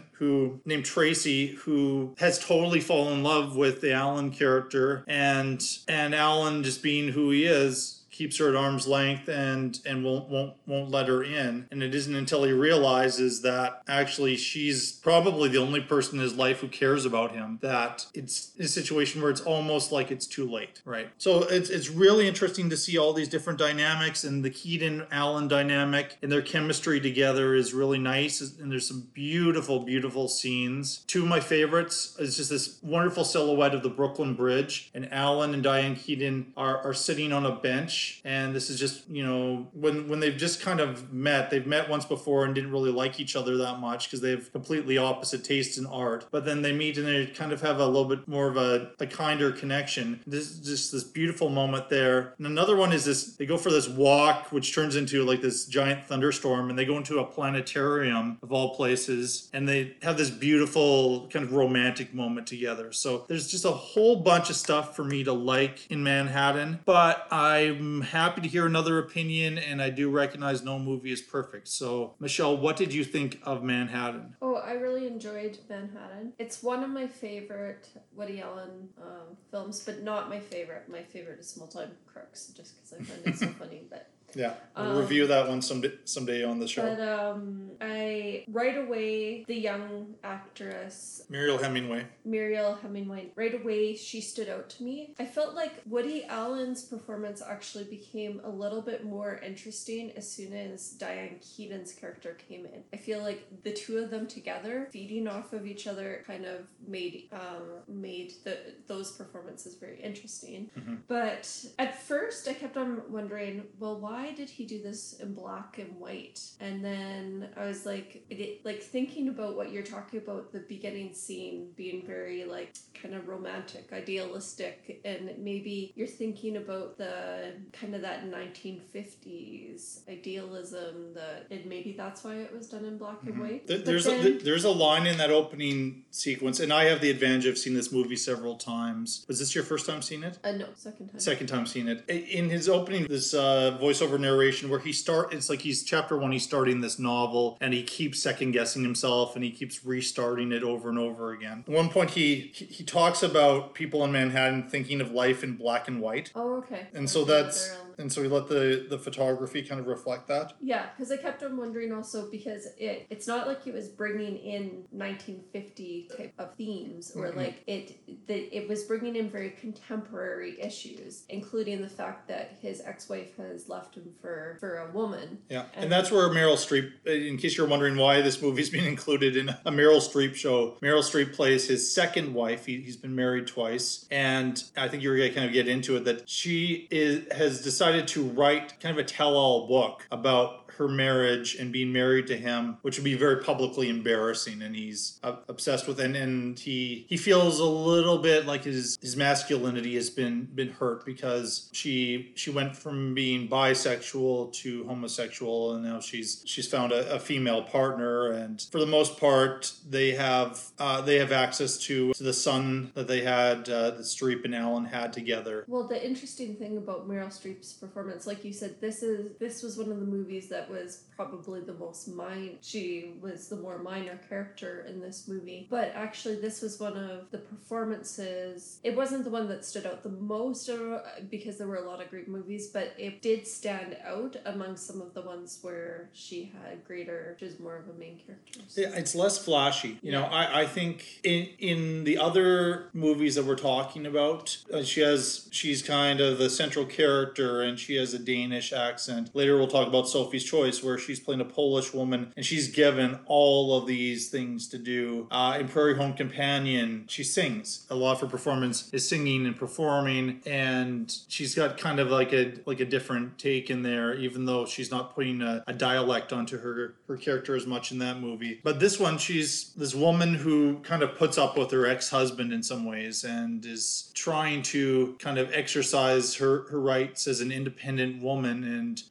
named Tracy, who has totally fallen in love with the Alan character, and Alan, just being who he is, keeps her at arm's length and won't let her in. And it isn't until he realizes that actually she's probably the only person in his life who cares about him that it's a situation where it's almost like it's too late, right? So it's really interesting to see all these different dynamics, and the Keaton-Allen dynamic and their chemistry together is really nice. And there's some beautiful, beautiful scenes. Two of my favorites is just this wonderful silhouette of the Brooklyn Bridge, and Alan and Diane Keaton are sitting on a bench. And this is just, you know, when they've just kind of met. They've met once before and didn't really like each other that much because they have completely opposite tastes in art. But then they meet and they kind of have a little bit more of a kinder connection. This is just this beautiful moment there. And another one is this, they go for this walk, which turns into like this giant thunderstorm, and they go into a planetarium of all places, and they have this beautiful kind of romantic moment together. So there's just a whole bunch of stuff for me to like in Manhattan, but I'm I'm happy to hear another opinion, and I do recognize no movie is perfect. So, Michelle, what did you think of Manhattan? Oh, I really enjoyed Manhattan. It's one of my favorite Woody Allen films, but not my favorite. My favorite is Small Time Crooks, just because I find it so funny, but... Yeah, we'll review that one someday on the show. But I right away, the young actress Mariel Hemingway, right away she stood out to me. I felt like Woody Allen's performance actually became a little bit more interesting as soon as Diane Keaton's character came in. I feel like the two of them together, feeding off of each other, kind of made those performances very interesting. Mm-hmm. But at first, I kept on wondering, well, why did he do this in black and white? And then I was like, thinking about what you're talking about, the beginning scene being very like kind of romantic, idealistic, and maybe you're thinking about the kind of that 1950s idealism, and maybe that's why it was done in black and white. There's a line in that opening sequence, and I have the advantage of seeing this movie several times. Was this your first time seeing it? No, second time. Second time seeing it. In his opening, this voiceover narration where it's like he's chapter one, he's starting this novel and he keeps second guessing himself and he keeps restarting it over and over again. At one point he talks about people in Manhattan thinking of life in black and white. Oh, okay. And so that's... And so we let the photography kind of reflect that. Yeah, because I kept on wondering also, because it's not like it was bringing in 1950 type of themes, or like it was bringing in very contemporary issues, including the fact that his ex-wife has left him for a woman. Yeah, and that's where Meryl Streep, in case you're wondering why this movie's been included in a Meryl Streep show, Meryl Streep plays his second wife. He's been married twice, and I think you're going to kind of get into it, that she has decided to write kind of a tell-all book about her marriage and being married to him, which would be very publicly embarrassing, and he's obsessed with it, and he feels a little bit like his masculinity has been hurt, because she went from being bisexual to homosexual, and now she's found a female partner, and for the most part they have access to the son that they had, that Streep and Allen had together. Well, the interesting thing about Meryl Streep's performance, like you said, this was one of the movies that was probably the most she was the more minor character in this movie, but actually this was one of the performances. It wasn't the one that stood out the most, because there were a lot of great movies, but it did stand out among some of the ones where she had she was more of a main character. Yeah, it's less flashy. You know, I think in the other movies that we're talking about, she's kind of the central character and she has a Danish accent. Later we'll talk about Sophie's Choice, where she's playing a Polish woman and she's given all of these things to do. In Prairie Home Companion, she sings. A lot of her performance is singing and performing, and she's got kind of like a different take in there, even though she's not putting a dialect onto her character as much in that movie. But this one, she's this woman who kind of puts up with her ex-husband in some ways and is trying to kind of exercise her rights as an independent woman. And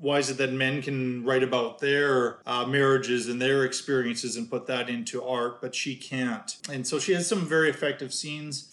why is it that men can write about their marriages and their experiences and put that into art, but she can't? And so she has some very effective scenes.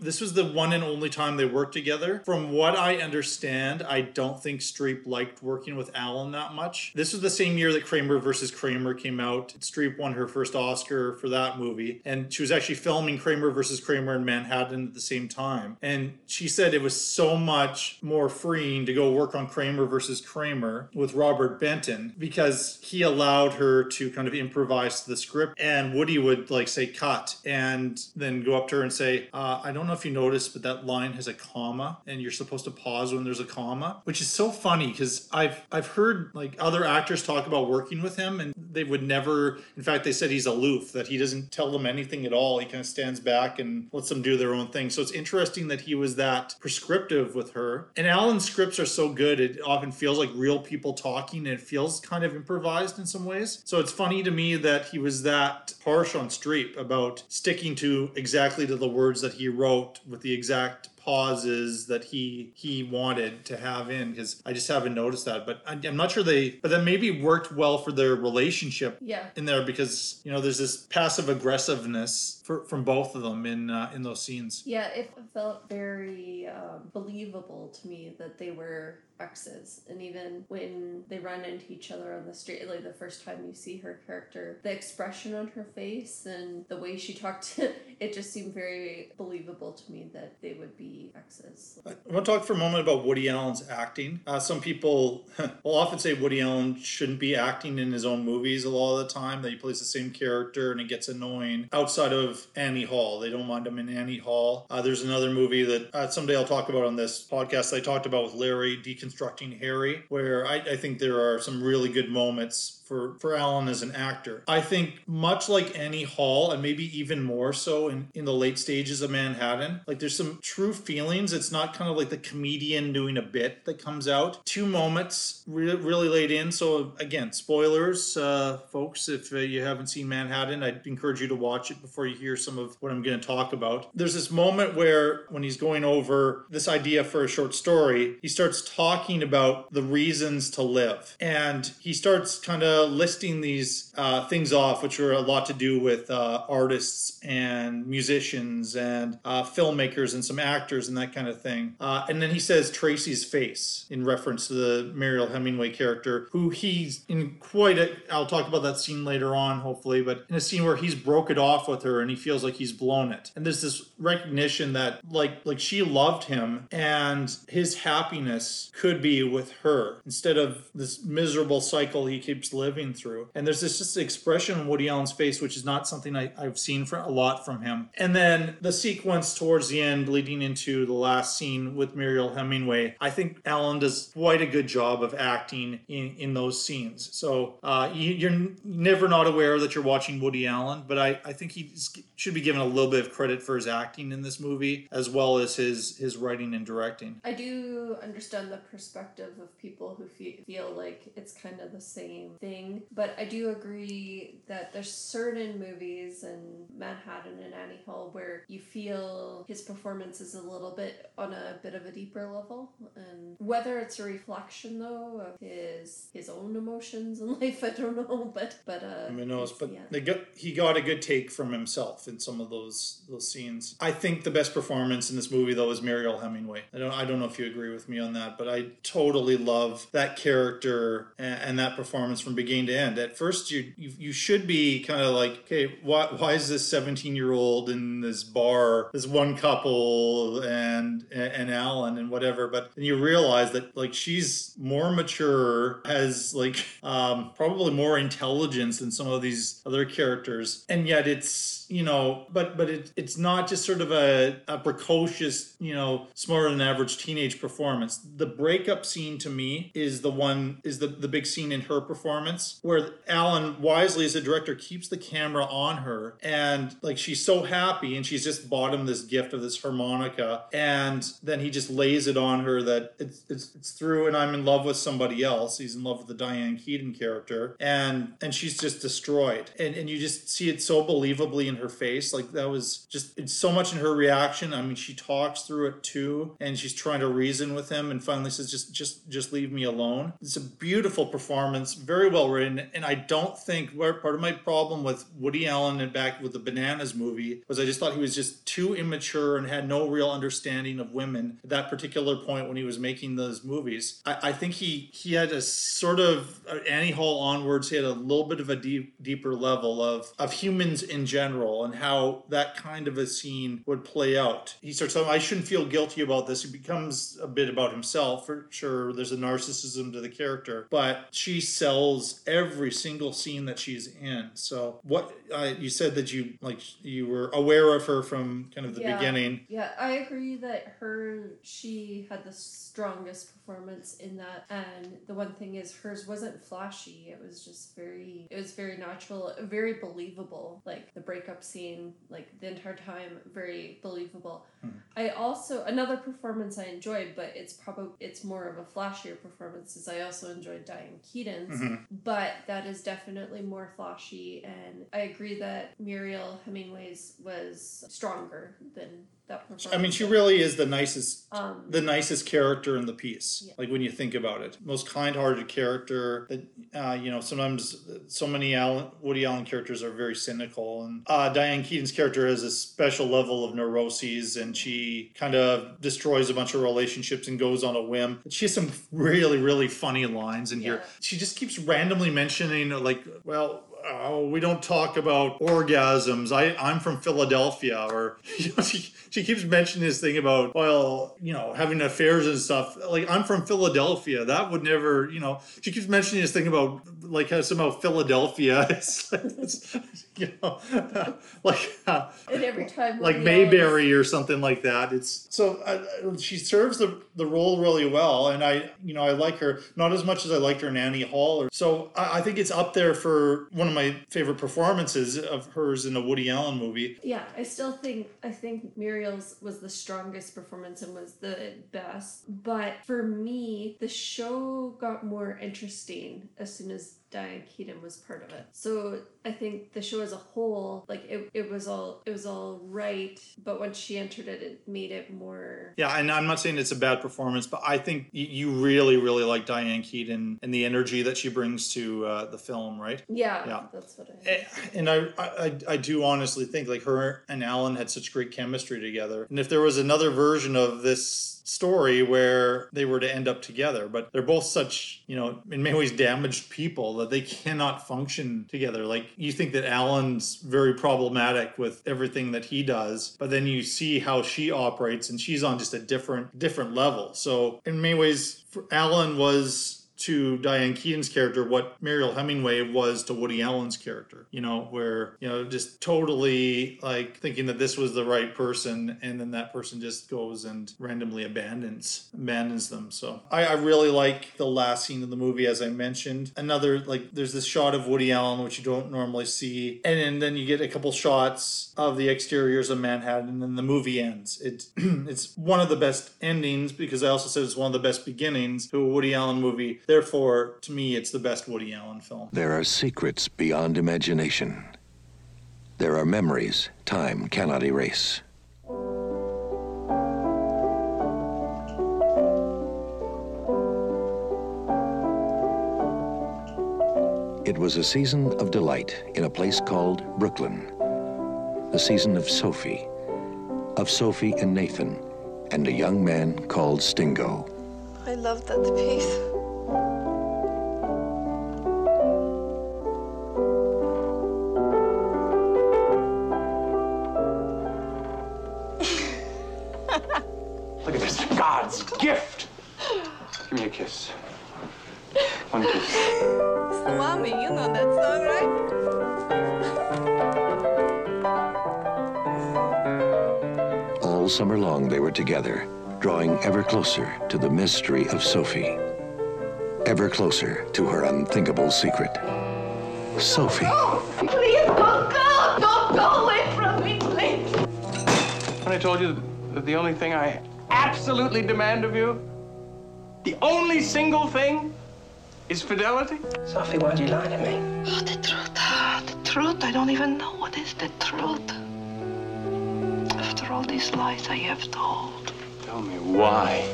This was the one and only time they worked together. From what I understand, I don't think Streep liked working with Allen that much. This was the same year that Kramer versus Kramer came out. Streep won her first Oscar for that movie, and she was actually filming Kramer versus Kramer in Manhattan at the same time. And she said it was so much more freeing to go work on Kramer versus Kramer with Robert Benton, because he allowed her to kind of improvise the script, and Woody would like say cut and then go up to her and say, I don't know if you noticed, but that line has a comma and you're supposed to pause when there's a comma, which is so funny because I've heard like other actors talk about working with him and they would never, in fact they said he's aloof, that he doesn't tell them anything at all. He kind of stands back and lets them do their own thing. So it's interesting that he was that prescriptive with her. And Allen's scripts are so good, it often feels like real people talking, and it feels kind of improvised in some ways. So it's funny to me that he was that harsh on Streep about sticking to exactly the words that he wrote with the exact pauses that he wanted to have in, because I just haven't noticed that. But I'm not sure they, but that maybe worked well for their relationship in there, because, you know, there's this passive aggressiveness from both of them in those scenes. Yeah, it felt very believable to me that they were exes, and even when they run into each other on the street, like the first time you see her character, the expression on her face and the way she talked, it just seemed very believable to me that they would be exes. I want to talk for a moment about Woody Allen's acting. Some people will often say Woody Allen shouldn't be acting in his own movies a lot of the time, that he plays the same character and it gets annoying. Outside of Annie Hall, they don't mind him in Annie Hall. There's another movie that someday I'll talk about on this podcast I talked about with Larry, Constructing Harry, where I think there are some really good moments for Allen as an actor. I think much like Annie Hall, and maybe even more so in the late stages of Manhattan, like there's some true feelings. It's not kind of like the comedian doing a bit that comes out. Two moments really laid in. So again, spoilers, folks, if you haven't seen Manhattan, I'd encourage you to watch it before you hear some of what I'm going to talk about. There's this moment where when he's going over this idea for a short story, he starts talking about the reasons to live. And he starts kind of listing these things off, which were a lot to do with artists and musicians and filmmakers and some actors and that kind of thing. And then he says Tracy's face in reference to the Mariel Hemingway character, who he's in I'll talk about that scene later on, hopefully, but in a scene where he's broke it off with her and he feels like he's blown it. And there's this recognition that like she loved him and his happiness could be with her instead of this miserable cycle he keeps living through. And there's this just expression on Woody Allen's face, which is not something I've seen a lot from him. And then the sequence towards the end leading into the last scene with Mariel Hemingway, I think Allen does quite a good job of acting in those scenes. So you're never not aware that you're watching Woody Allen, but I think he should be given a little bit of credit for his acting in this movie, as well as his writing and directing. I do understand the perspective of people who feel like it's kind of the same thing. But I do agree that there's certain movies, and Manhattan and Annie Hall, where you feel his performance is a little bit on a bit of a deeper level. And whether it's a reflection though of his own emotions in life, I don't know. But who knows? But yeah. He got a good take from himself in some of those scenes. I think the best performance in this movie though is Mariel Hemingway. I don't know if you agree with me on that, but I totally love that character and that performance from beginning to end. At first, you should be kind of like, okay, why is this 17-year-old in this bar, this one couple and Alan and whatever? But then you realize that like she's more mature, has like probably more intelligence than some of these other characters, and yet it's, you know, but it's not just sort of a precocious, you know, smarter than average teenage performance. The breakup scene to me is the big scene in her performance, where Alan wisely as a director keeps the camera on her, and like she's so happy and she's just bought him this gift of this harmonica, and then he just lays it on her that it's through and I'm in love with somebody else. He's in love with the Diane Keaton character, and she's just destroyed, and you just see it so believably in her face. Like that was just, it's so much in her reaction. I mean, she talks through it too, and she's trying to reason with him and finally says just leave me alone. It's a beautiful performance, very well written, and I don't think part of my problem with Woody Allen and back with the Bananas movie was I just thought he was just too immature and had no real understanding of women at that particular point when he was making those movies. I think he had a sort of Annie Hall onwards, he had a little bit of a deeper level of humans in general and how that kind of a scene would play out. He starts talking, I shouldn't feel guilty about this. He becomes a bit about himself for sure. There's a narcissism to the character, but she sells every single scene that she's in. So what you said that you were aware of her from kind of the beginning. Yeah, I agree that she had the strongest performance in that, and the one thing is hers wasn't flashy. It was just very natural, very believable. Like the breakup scene, like the entire time, very believable. I also, another performance I enjoyed, but it's more of a flashier performance, is I also enjoyed Diane Keaton's, but that is definitely more flashy, and I agree that Mariel Hemingway's was stronger than that performance. I mean, she really is the nicest character in the piece. Yeah. Like, when you think about it, most kind-hearted character. That sometimes so many Woody Allen characters are very cynical, and Diane Keaton's character has a special level of neuroses, and she kind of destroys a bunch of relationships and goes on a whim. She has some really, really funny lines in here. She just keeps randomly mentioning, like, well, oh, we don't talk about orgasms. I'm from Philadelphia. Or she keeps mentioning this thing about, having affairs and stuff. Like, I'm from Philadelphia. That would never, She keeps mentioning this thing about, like, how somehow Philadelphia is, and every time, like Mayberry or something like that. It's so she serves the role really well, and I like her, not as much as I liked her in Annie Hall. I think it's up there for one of my favorite performances of hers in a Woody Allen movie. Yeah, I think Muriel's was the strongest performance and was the best. But for me, the show got more interesting as soon as Diane Keaton was part of it. So I think the show as a whole, like, it was all right, but when she entered it, it made it more... Yeah, and I'm not saying it's a bad performance, but I think you really, really like Diane Keaton and the energy that she brings to the film, right? Yeah, that's what I think. And I do honestly think, like, her and Alan had such great chemistry together. And if there was another version of this story where they were to end up together, but they're both such, in many ways damaged people that they cannot function together. Like, you think that Alan's very problematic with everything that he does, but then you see how she operates, and she's on just a different level. So in many ways, Alan was to Diane Keaton's character what Mariel Hemingway was to Woody Allen's character, where, just totally, like, thinking that this was the right person, and then that person just goes and randomly abandons them. So I really like the last scene of the movie, as I mentioned. Another, like, there's this shot of Woody Allen, which you don't normally see, and then you get a couple shots of the exteriors of Manhattan, and then the movie ends. It's one of the best endings, because I also said it's one of the best beginnings to a Woody Allen movie. Therefore, to me, it's the best Woody Allen film. There are secrets beyond imagination. There are memories time cannot erase. It was a season of delight in a place called Brooklyn. The season of Sophie and Nathan, and a young man called Stingo. I loved that piece. Look at this, God's gift. Give me a kiss. One kiss. Salami, you know that song, right? All summer long they were together, drawing ever closer to the mystery of Sophie. Ever closer to her unthinkable secret. Sophie. Oh, please don't go! Don't go away from me, please! When I told you that the only thing I absolutely demand of you, the only single thing, is fidelity. Sophie, why'd you lie to me? Oh, the truth. The truth. I don't even know what is the truth. After all these lies I have told. Tell me why.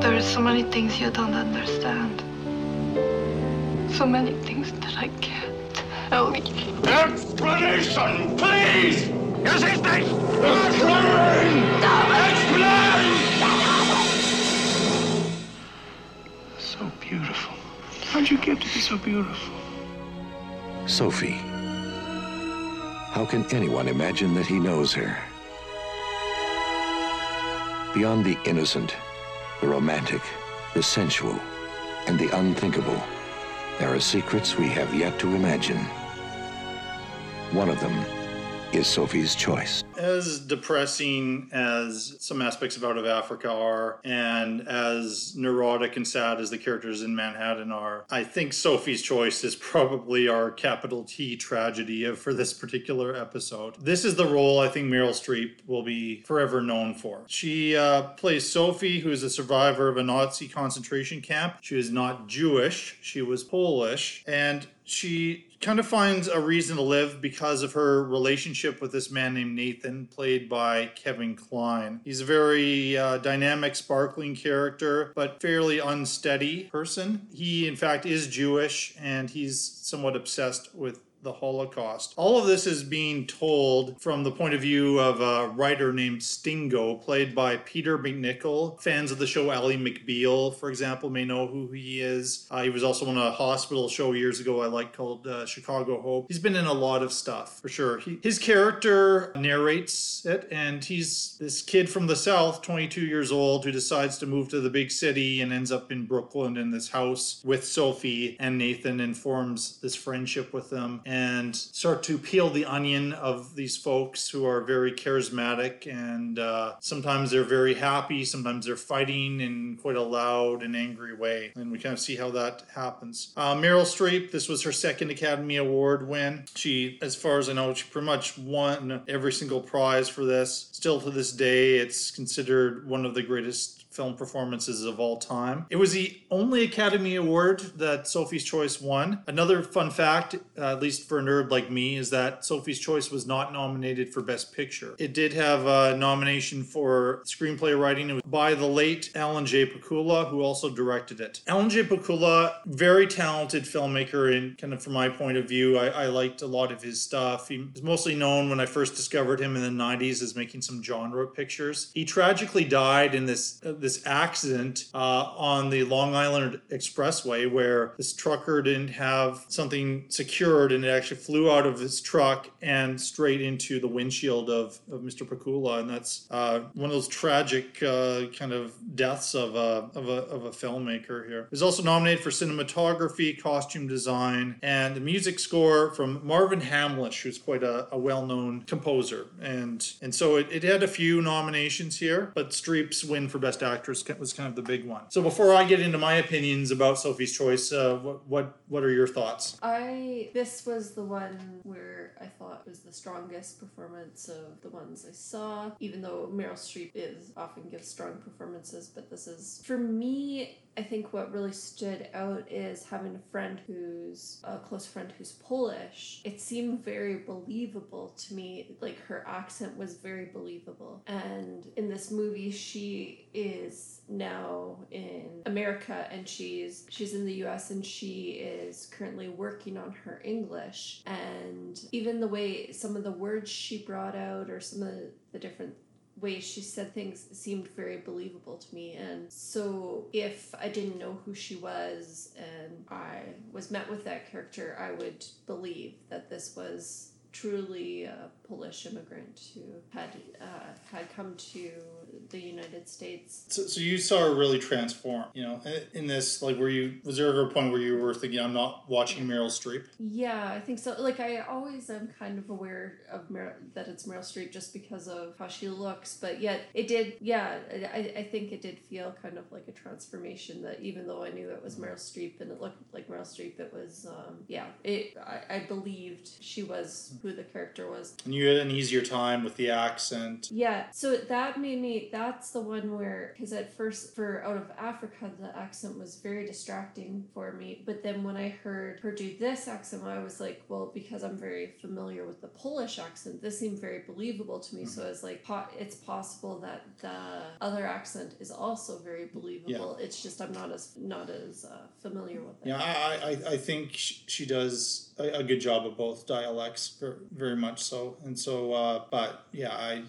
There are so many things you don't understand. So many things that I can't tell you. Explanation, please! You see this? Explain! Explain! So beautiful. How'd you get to be so beautiful? Sophie. How can anyone imagine that he knows her? Beyond the innocent, the romantic, the sensual, and the unthinkable, there are secrets we have yet to imagine. One of them is Sophie's Choice. as depressing as some aspects of Out of Africa are, and as neurotic and sad as the characters in Manhattan are, I think Sophie's Choice is probably our capital T tragedy for this particular episode. This is the role I think Meryl Streep will be forever known for. She plays Sophie, who is a survivor of a Nazi concentration camp. She is not Jewish. She was Polish. And she kind of finds a reason to live because of her relationship with this man named Nathan, played by Kevin Kline. He's a very dynamic, sparkling character, but fairly unsteady person. He, in fact, is Jewish, and he's somewhat obsessed with the Holocaust. All of this is being told from the point of view of a writer named Stingo, played by Peter MacNicol. Fans of the show Ally McBeal, for example, may know who he is. He was also on a hospital show years ago I liked called Chicago Hope. He's been in a lot of stuff, for sure. His character narrates it, and he's this kid from the South, 22 years old, who decides to move to the big city and ends up in Brooklyn in this house with Sophie, and Nathan and forms this friendship with them, and start to peel the onion of these folks who are very charismatic, and sometimes they're very happy, sometimes they're fighting in quite a loud and angry way. And we kind of see how that happens. Meryl Streep, this was her second Academy Award win. She, as far as I know, she pretty much won every single prize for this. Still to this day, it's considered one of the greatest film performances of all time. It was the only Academy Award that Sophie's Choice won. Another fun fact, at least for a nerd like me, is that Sophie's Choice was not nominated for Best Picture. It did have a nomination for screenplay writing. It was by the late Alan J. Pakula, who also directed it. Alan J. Pakula, very talented filmmaker, and kind of from my point of view, I liked a lot of his stuff. He was mostly known when I first discovered him in the 90s as making some genre pictures. He tragically died in this accident on the Long Island Expressway, where this trucker didn't have something secured and it actually flew out of his truck and straight into the windshield of Mr. Pakula. And that's one of those tragic kind of deaths of a filmmaker here. He was also nominated for cinematography, costume design, and the music score from Marvin Hamlisch, who's quite a well-known composer. And so it had a few nominations here, but Streep's win for Best Actress was kind of the big one. So before I get into my opinions about Sophie's Choice, what are your thoughts? This was the one where I thought was the strongest performance of the ones I saw, even though Meryl Streep often gives strong performances, but this is, for me, I think what really stood out is having a close friend who's Polish. It seemed very believable to me. Like, her accent was very believable. And in this movie, she is now in America, and she's in the U.S., and she is currently working on her English. And even the way some of the words she brought out, or some of the different way she said things, seemed very believable to me. And so if I didn't know who she was and I was met with that character, I would believe that this was truly a Polish immigrant who had come to the United States. So you saw her really transform, you know, in this, like, was there ever a point where you were thinking, I'm not watching Meryl Streep? Yeah, I think so. Like, I always am kind of aware of that it's Meryl Streep just because of how she looks, but yet it did, yeah, I think it did feel kind of like a transformation, that even though I knew it was Meryl Streep and it looked like Meryl Streep, it was, I believed she was who the character was. And you had an easier time with the accent. Yeah, so that made me, that's the one where, because at first for Out of Africa, the accent was very distracting for me, but then when I heard her do this accent, I was like, well, because I'm very familiar with the Polish accent, this seemed very believable to me. Mm-hmm. So I was like, it's possible that the other accent is also very believable. Yeah. It's just I'm not as familiar with it. Yeah, I think she does a good job of both dialects, very much so. And so, but yeah, I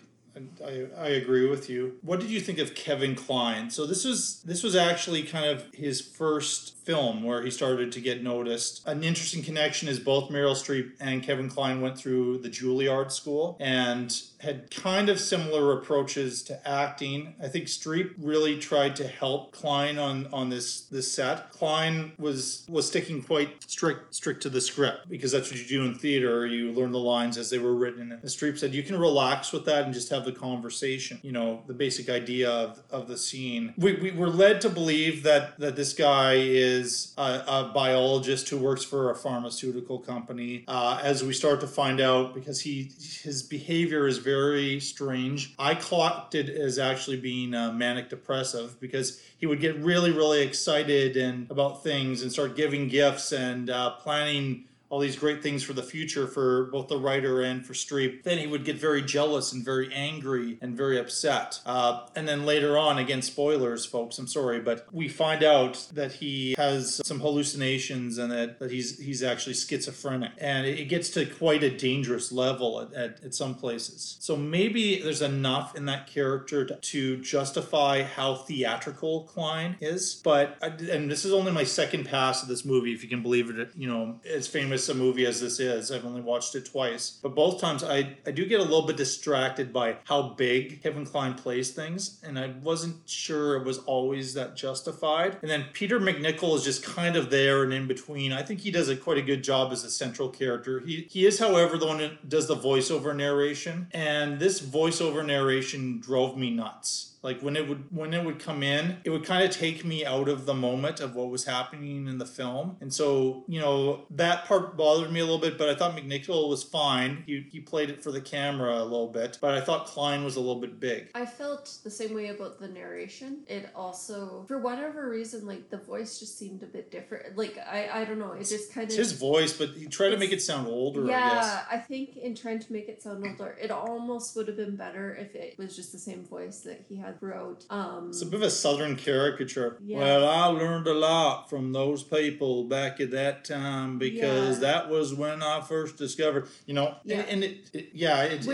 I agree with you. What did you think of Kevin Kline? So this was actually kind of his first film where he started to get noticed. An interesting connection is both Meryl Streep and Kevin Kline went through the Juilliard School and had kind of similar approaches to acting. I think Streep really tried to help Kline on this set. Kline was sticking quite strict to the script because that's what you do in theater. You learn the lines as they were written. And Streep said you can relax with that and just have the conversation, you know, the basic idea of the scene. We were led to believe that this guy is a biologist who works for a pharmaceutical company. As we start to find out, because his behavior is very strange. I clocked it as actually being manic depressive because he would get really, really excited and about things and start giving gifts and planning all these great things for the future for both the writer and for Streep. Then he would get very jealous and very angry and very upset. And then later on, again, spoilers, folks, I'm sorry, but we find out that he has some hallucinations and that he's actually schizophrenic. And it gets to quite a dangerous level at some places. So maybe there's enough in that character to justify how theatrical Kline is. But, and this is only my second pass of this movie, if you can believe it, you know, it's famous a movie as this is. I've only watched it twice, but both times I do get a little bit distracted by how big Kevin Kline plays things, and I wasn't sure it was always that justified. And then Peter MacNicol is just kind of there and in between. I think he does quite a good job as the central character. He is, however, the one who does the voiceover narration, and this voiceover narration drove me nuts. Like when it would come in, it would kind of take me out of the moment of what was happening in the film. And so, you know, that part bothered me a little bit, but I thought MacNicol was fine. He played it for the camera a little bit, but I thought Kline was a little bit big. I felt the same way about the narration. It also, for whatever reason, like the voice just seemed a bit different. Like, I don't know. It just kind of... It's his voice, but he tried to make it sound older, yeah, I guess. Yeah, I think in trying to make it sound older, it almost would have been better if it was just the same voice that he had wrote. It's a bit of a southern caricature. Yeah. Well, I learned a lot from those people back at that time because that was when I first discovered, you know, whereas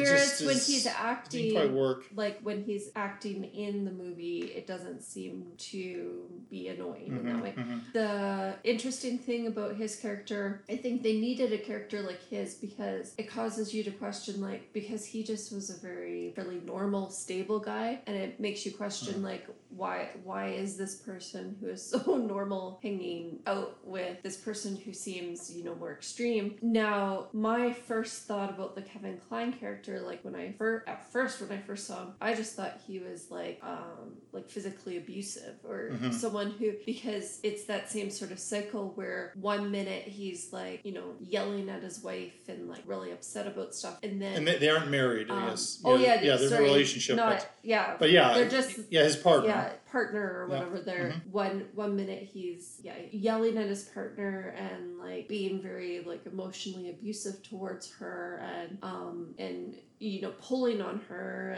when he's acting, didn't quite work. Like when he's acting in the movie, it doesn't seem to be annoying in that way. Mm-hmm. The interesting thing about his character, I think they needed a character like his because it causes you to question, like, because he just was a very fairly normal, stable guy, and it makes you question, like, why is this person who is so normal hanging out with this person who seems, you know, more extreme? Now, my first thought about the Kevin Kline character, like, when I first saw him, I just thought he was like physically abusive or someone who, because it's that same sort of cycle where one minute he's like, you know, yelling at his wife and like really upset about stuff, and then they aren't married, I guess. There's a relationship, but yeah, they're just his partner. Yeah. Partner or whatever. They're one minute he's yelling at his partner and like being very like emotionally abusive towards her and you know pulling on her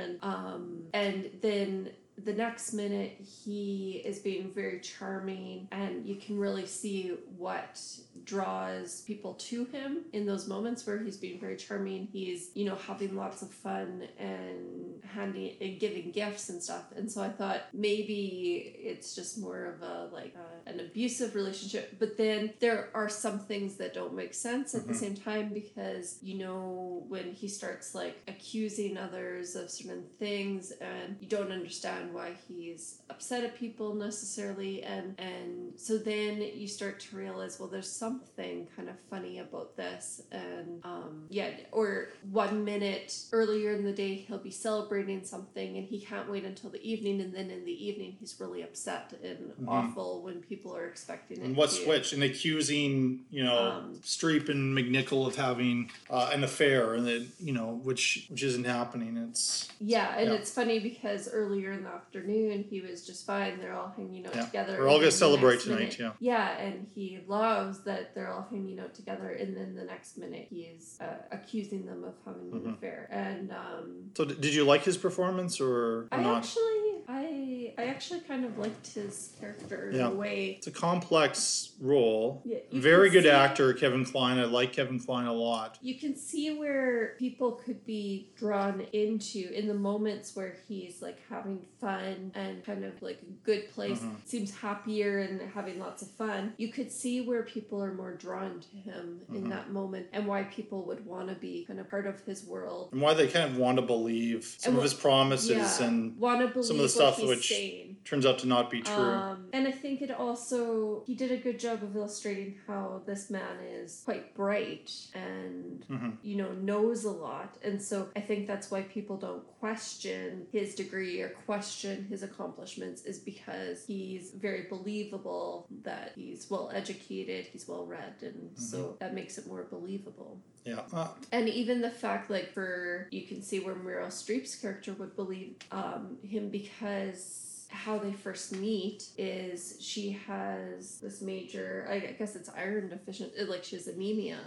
and then the next minute he is being very charming, and you can really see what draws people to him in those moments where he's being very charming. He's, you know, having lots of fun and handing and giving gifts and stuff. And so I thought maybe it's just more of a like an abusive relationship, but then there are some things that don't make sense at the same time, because, you know, when he starts like accusing others of certain things, and you don't understand why he's upset at people necessarily, and so then you start to realize, well, there's something kind of funny about this. And or one minute earlier in the day he'll be celebrating something and he can't wait until the evening, and then in the evening he's really upset and awful when people are expecting it. And what switch and accusing, you know, Streep and MacNicol of having an affair, and then, you know, which isn't happening. It's funny because earlier in the afternoon, he was just fine. They're all hanging out together. We're all going to celebrate tonight, yeah. And he loves that they're all hanging out together. And then the next minute, he's accusing them of having an affair. And so did you like his performance or not? I actually kind of liked his character in a way. It's a complex role. Yeah, very good actor, Kevin Kline. I like Kevin Kline a lot. You can see where people could be drawn into in the moments where he's like having fun and kind of like a good place, seems happier and having lots of fun. You could see where people are more drawn to him in that moment and why people would want to be kind of part of his world. And why they kind of want to believe some of his promises and some of the stuff which turns out to not be true. And I think it also, he did a good job of illustrating how this man is quite bright and, you know, knows a lot. And so I think that's why people don't question his degree or question his accomplishments, is because he's very believable, that he's well-educated, he's well-read, and so that makes it more believable. Yeah. And even the fact, like, you can see where Meryl Streep's character would believe him, because how they first meet is she has this major, I guess it's iron deficient, like she has anemia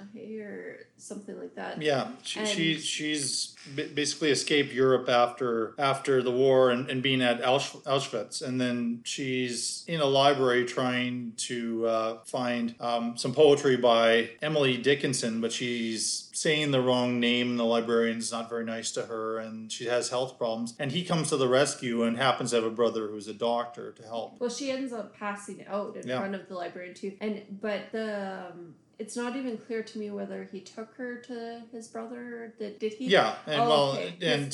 or something like that. Yeah, she's basically escaped Europe after the war and being at Auschwitz, and then she's in a library trying to find some poetry by Emily Dickinson, but she's saying the wrong name and the librarian's not very nice to her, and she has health problems, and he comes to the rescue and happens to have a brother who's a doctor to help. Well, she ends up passing out in front of the librarian too, but the it's not even clear to me whether he took her to his brother. Did he? Yeah, and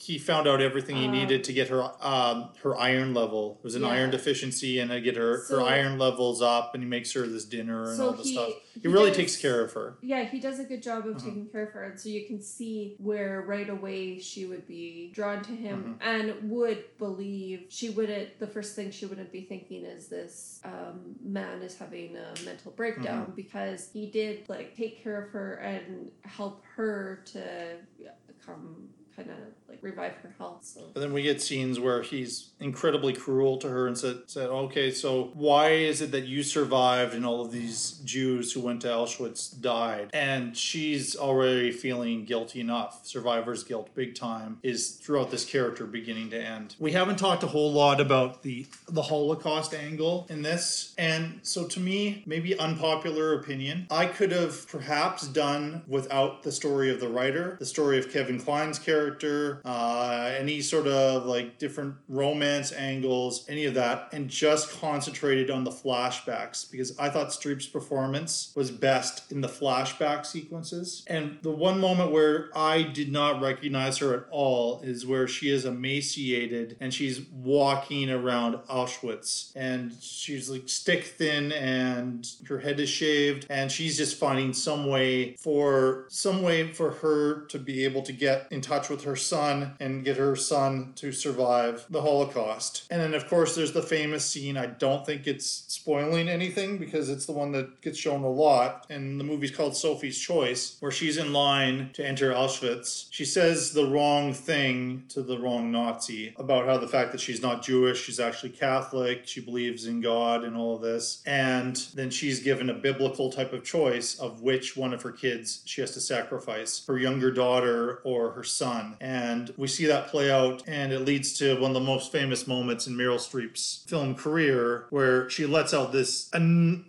he found out everything he needed to get her iron level. It was an iron deficiency, and to get her iron levels up, and he makes her this dinner and all this stuff. He really takes care of her. Yeah, he does a good job of taking care of her. And so you can see where right away she would be drawn to him and would believe. She wouldn't, the first thing she wouldn't be thinking is this man is having a mental breakdown, because he did like take care of her and help her to come kind of like revive her health. So. But then we get scenes where he's incredibly cruel to her and said, okay, so why is it that you survived and all of these Jews who went to Auschwitz died? And she's already feeling guilty enough. Survivor's guilt, big time, is throughout this character beginning to end. We haven't talked a whole lot about the Holocaust angle in this. And so to me, maybe unpopular opinion, I could have perhaps done without the story of the writer, the story of Kevin Kline's character, any sort of like different romance angles, any of that, and just concentrated on the flashbacks, because I thought Streep's performance was best in the flashback sequences. And the one moment where I did not recognize her at all is where she is emaciated and she's walking around Auschwitz, and she's like stick thin and her head is shaved, and she's just finding some way for her to be able to get in touch with her son and get her son to survive the Holocaust. And then of course there's the famous scene. I don't think it's spoiling anything because it's the one that gets shown a lot, and the movie's called Sophie's Choice, where she's in line to enter Auschwitz. She says the wrong thing to the wrong Nazi about how the fact that she's not Jewish, she's actually Catholic, she believes in God and all of this, and then she's given a biblical type of choice of which one of her kids she has to sacrifice, her younger daughter or her son. And we see that play out, and it leads to one of the most famous moments in Meryl Streep's film career, where she lets out this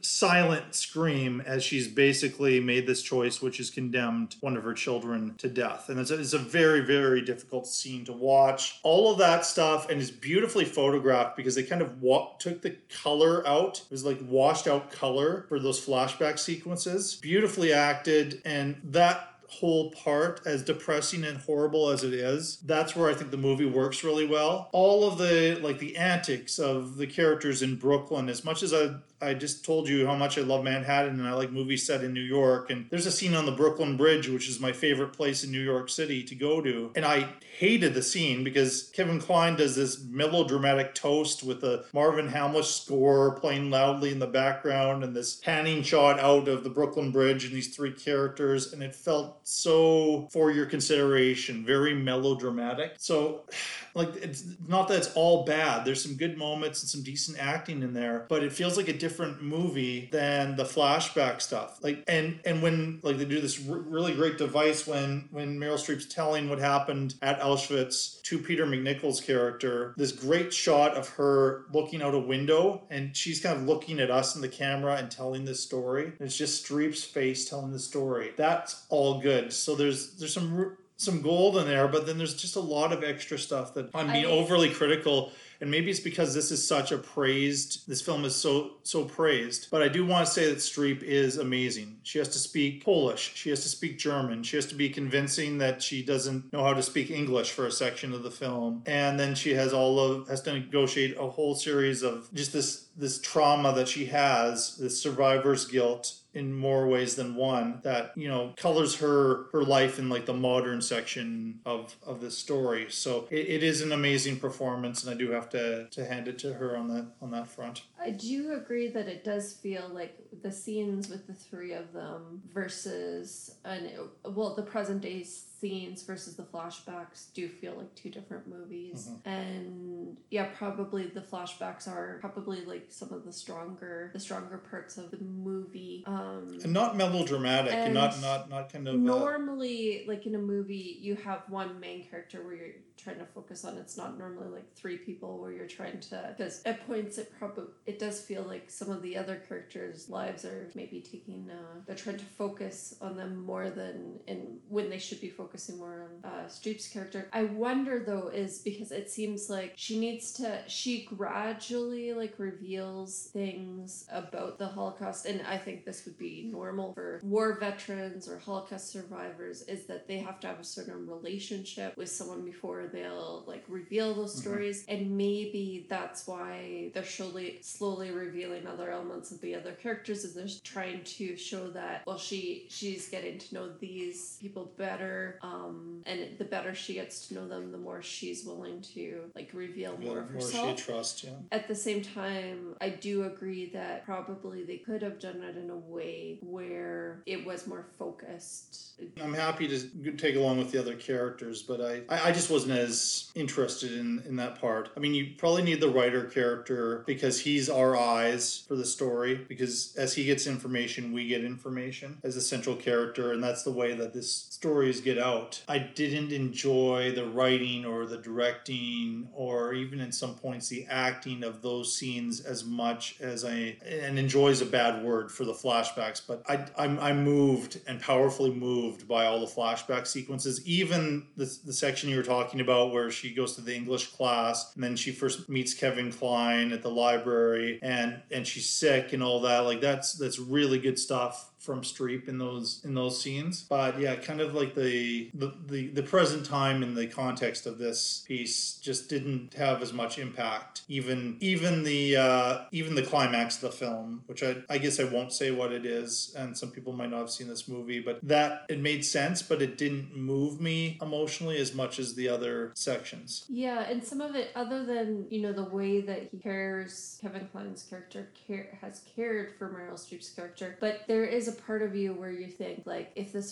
silent scream as she's basically made this choice which has condemned one of her children to death. And it's a very, very difficult scene to watch. All of that stuff, and it's beautifully photographed because they kind of took the color out. It was like washed out color for those flashback sequences. Beautifully acted, and that whole part, as depressing and horrible as it is, that's where I think the movie works really well. All of the antics of the characters in Brooklyn, as much as I I just told you how much I love Manhattan and I like movies set in New York. And there's a scene on the Brooklyn Bridge, which is my favorite place in New York City to go to. And I hated the scene because Kevin Kline does this melodramatic toast with a Marvin Hamlisch score playing loudly in the background and this panning shot out of the Brooklyn Bridge and these three characters. And it felt so, for your consideration, very melodramatic. So, like, it's not that it's all bad. There's some good moments and some decent acting in there, but it feels like a different movie than the flashback stuff. Like, and when, like, they do this really great device when Meryl Streep's telling what happened at Auschwitz to Peter MacNicol's character, this great shot of her looking out a window, and she's kind of looking at us in the camera and telling this story. And it's just Streep's face telling the story. That's all good. So there's some gold in there, but then there's just a lot of extra stuff that I'm being overly critical. And maybe it's because this film is so praised. But I do want to say that Streep is amazing. She has to speak Polish. She has to speak German. She has to be convincing that she doesn't know how to speak English for a section of the film. And then she has to negotiate a whole series of just this trauma that she has, this survivor's guilt, in more ways than one, that, you know, colors her life in, like, the modern section of this story. So it is an amazing performance, and I do have to hand it to her on that front. I do agree that it does feel like the scenes with the three of them versus the present day scenes versus the flashbacks do feel like two different movies. Mm-hmm. And yeah, probably the flashbacks are probably like some of the stronger parts of the movie. And not melodramatic and not kind of... Normally, like in a movie, you have one main character where you're trying to focus on. It's not normally like three people where you're trying to... Because at points it does feel like some of the other characters' lives are maybe taking... they're trying to focus on them more than... And when they should be focusing more on Streep's character. I wonder, though, is because it seems like she gradually, like, reveals things about the Holocaust, and I think this would be normal for war veterans or Holocaust survivors, is that they have to have a certain relationship with someone before they'll, like, reveal those mm-hmm. stories, and maybe that's why they're slowly revealing other elements of the other characters, is they're trying to show that, well, she's getting to know these people better, and the better she gets to know them, the more she's willing to, like, reveal more of herself. More she trusts, yeah. At the same time, I do agree that probably they could have done it in a way where it was more focused. I'm happy to take along with the other characters, but I just wasn't as interested in that part. I mean, you probably need the writer character because he's our eyes for the story, because as he gets information, we get information as a central character, and that's the way that this stories get out. I didn't enjoy the writing or the directing or even in some points the acting of those scenes as much as and enjoy is a bad word for the flashbacks, but I'm moved and powerfully moved by all the flashback sequences, even the section you were talking about where she goes to the English class and then she first meets Kevin Kline at the library and she's sick and all that. Like, that's really good stuff from Streep in those scenes. But yeah, kind of like the present time in the context of this piece just didn't have as much impact. Even the climax of the film, which I guess I won't say what it is, and some people might not have seen this movie, but that it made sense, but it didn't move me emotionally as much as the other sections. Yeah, and some of it, other than, you know, the way that Kevin Kline's character has cared for Meryl Streep's character, but there is a part of you where you think, like,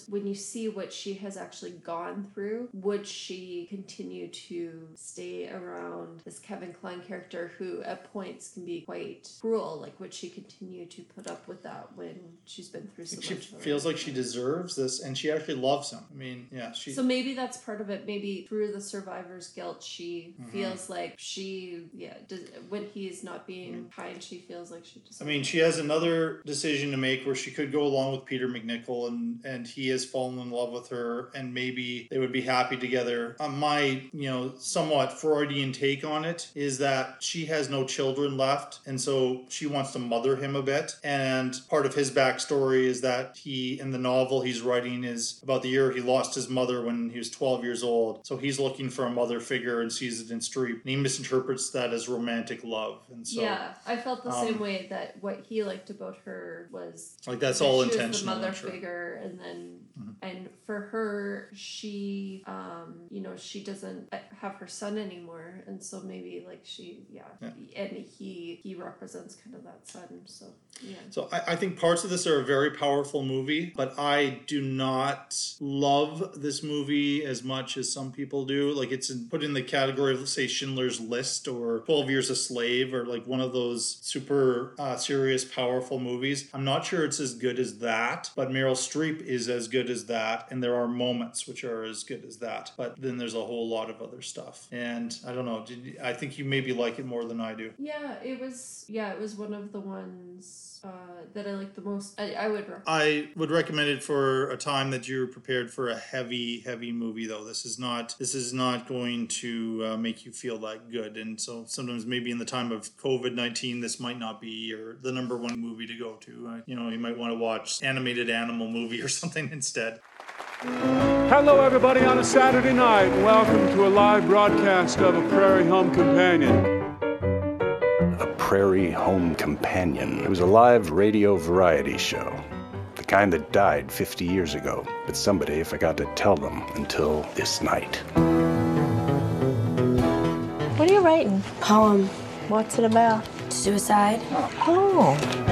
when you see what she has actually gone through, would she continue to stay around this Kevin Kline character, who at points can be quite cruel? Like, would she continue to put up with that when she's been through so much? She feels like she deserves this, and she actually loves him. I mean, yeah. So maybe that's part of it. Maybe through the survivor's guilt, she mm-hmm. feels like when he's not being mm-hmm. kind, she feels like she deserves it. I mean, she has another decision to make where she could go along with Peter MacNicol, and he has fallen in love with her, and maybe they would be happy together. My, you know, somewhat Freudian take on it is that she has no children left, and so she wants to mother him a bit. And part of his backstory is that he, in the novel he's writing, is about the year he lost his mother when he was 12 years old. So he's looking for a mother figure and sees it in Streep, and he misinterprets that as romantic love. And so, yeah, I felt the same way, that what he liked about her was like that's all intentional. The mother figure, and then and for her, she you know, she doesn't have her son anymore, and so maybe like she and he represents kind of that son. So so I think parts of this are a very powerful movie, but I do not love this movie as much as some people do. Like, it's put in the category of, say, Schindler's List or 12 Years a Slave, or like one of those super serious, powerful movies. I'm not sure it's as good as that, but Meryl Streep is as good as that, and there are moments which are as good as that, but then there's a whole lot of other stuff. And I don't know, I think you maybe like it more than I do. It was one of the ones that I like the most. I would recommend it for a time that you're prepared for a heavy movie, though. This is not going to make you feel that good, and so sometimes maybe in the time of COVID-19 this might not be the number one movie to go to. You know, you might want to watch animated animal movie or something instead. Hello everybody on a Saturday night, and welcome to a live broadcast of A Prairie Home Companion. Prairie Home Companion. It was a live radio variety show, the kind that died 50 years ago, but somebody forgot to tell them until this night. What are you writing? Poem. What's it about? Suicide. Oh.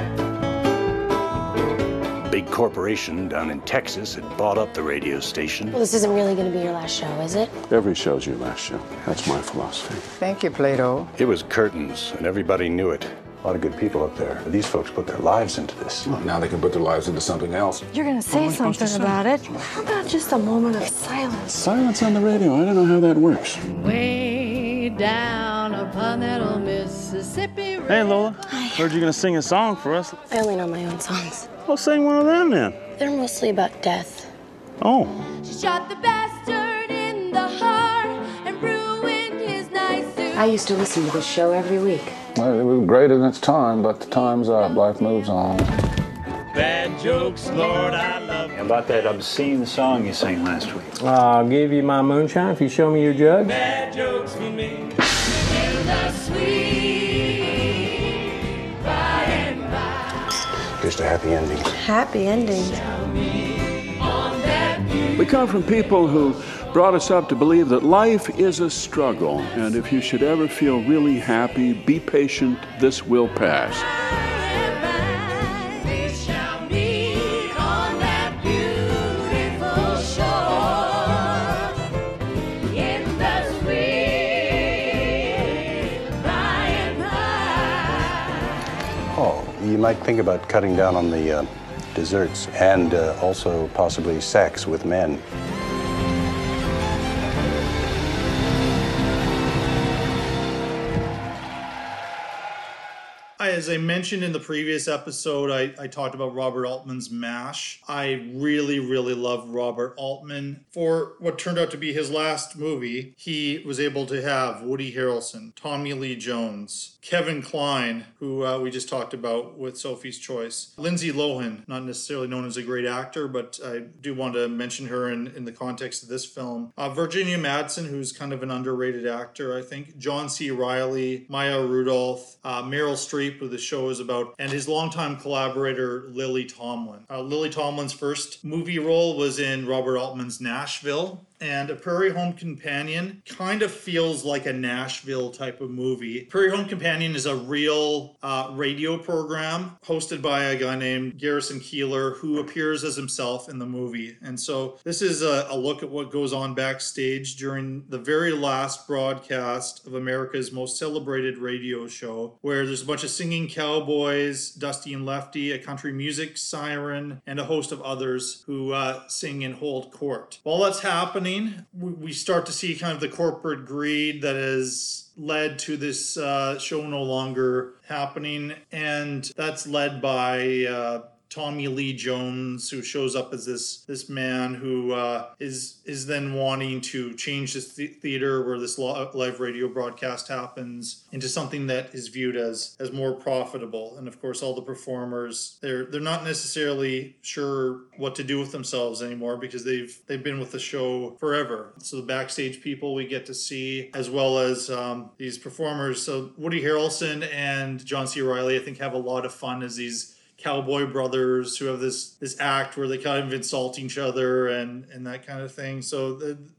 Big corporation down in Texas had bought up the radio station. Well, this isn't really going to be your last show, is it? Every show's your last show. That's my philosophy. Thank you, Plato. It was curtains, and everybody knew it. A lot of good people up there. These folks put their lives into this. Well, now they can put their lives into something else. You're going to say something about it. How about just a moment of silence? Silence on the radio. I don't know how that works. Way down upon that old Mississippi river. Hey, Lola. Hi. Heard you're going to sing a song for us. I only know my own songs. Well, sing one of them, then. They're mostly about death. Oh. She shot the bastard in the heart and ruined his nice suit. I used to listen to this show every week. Well, it was great in its time, but the time's up. Life moves on. Bad jokes, Lord, I love you. About that obscene song you sang last week. I'll give you my moonshine if you show me your jug. Bad jokes for me. In the sweet by and by. Here's to happy ending. Happy ending. We come from people who brought us up to believe that life is a struggle, and if you should ever feel really happy, be patient, this will pass. Oh, you might think about cutting down on the desserts, and also possibly sex with men. As I mentioned in the previous episode, I talked about Robert Altman's MASH. I really, really love Robert Altman. For what turned out to be his last movie, he was able to have Woody Harrelson, Tommy Lee Jones, Kevin Kline, who we just talked about with Sophie's Choice, Lindsay Lohan, not necessarily known as a great actor, but I do want to mention her in the context of this film, Virginia Madsen, who's kind of an underrated actor, I think, John C. Reilly, Maya Rudolph, Meryl Streep, who the show is about, and his longtime collaborator, Lily Tomlin. Lily Tomlin's first movie role was in Robert Altman's Nashville. And A Prairie Home Companion kind of feels like a Nashville type of movie. Prairie Home Companion is a real radio program hosted by a guy named Garrison Keillor, who appears as himself in the movie. And so this is a look at what goes on backstage during the very last broadcast of America's most celebrated radio show, where there's a bunch of singing cowboys, Dusty and Lefty, a country music siren, and a host of others who sing and hold court. While that's happening, we start to see kind of the corporate greed that has led to this show no longer happening, and that's led by Tommy Lee Jones, who shows up as this man who is then wanting to change this theater where this live radio broadcast happens into something that is viewed as more profitable. And of course, all the performers, they're not necessarily sure what to do with themselves anymore because they've been with the show forever. So the backstage people we get to see, as well as these performers. So Woody Harrelson and John C. Reilly, I think, have a lot of fun as these cowboy brothers who have this act where they kind of insult each other and that kind of thing. So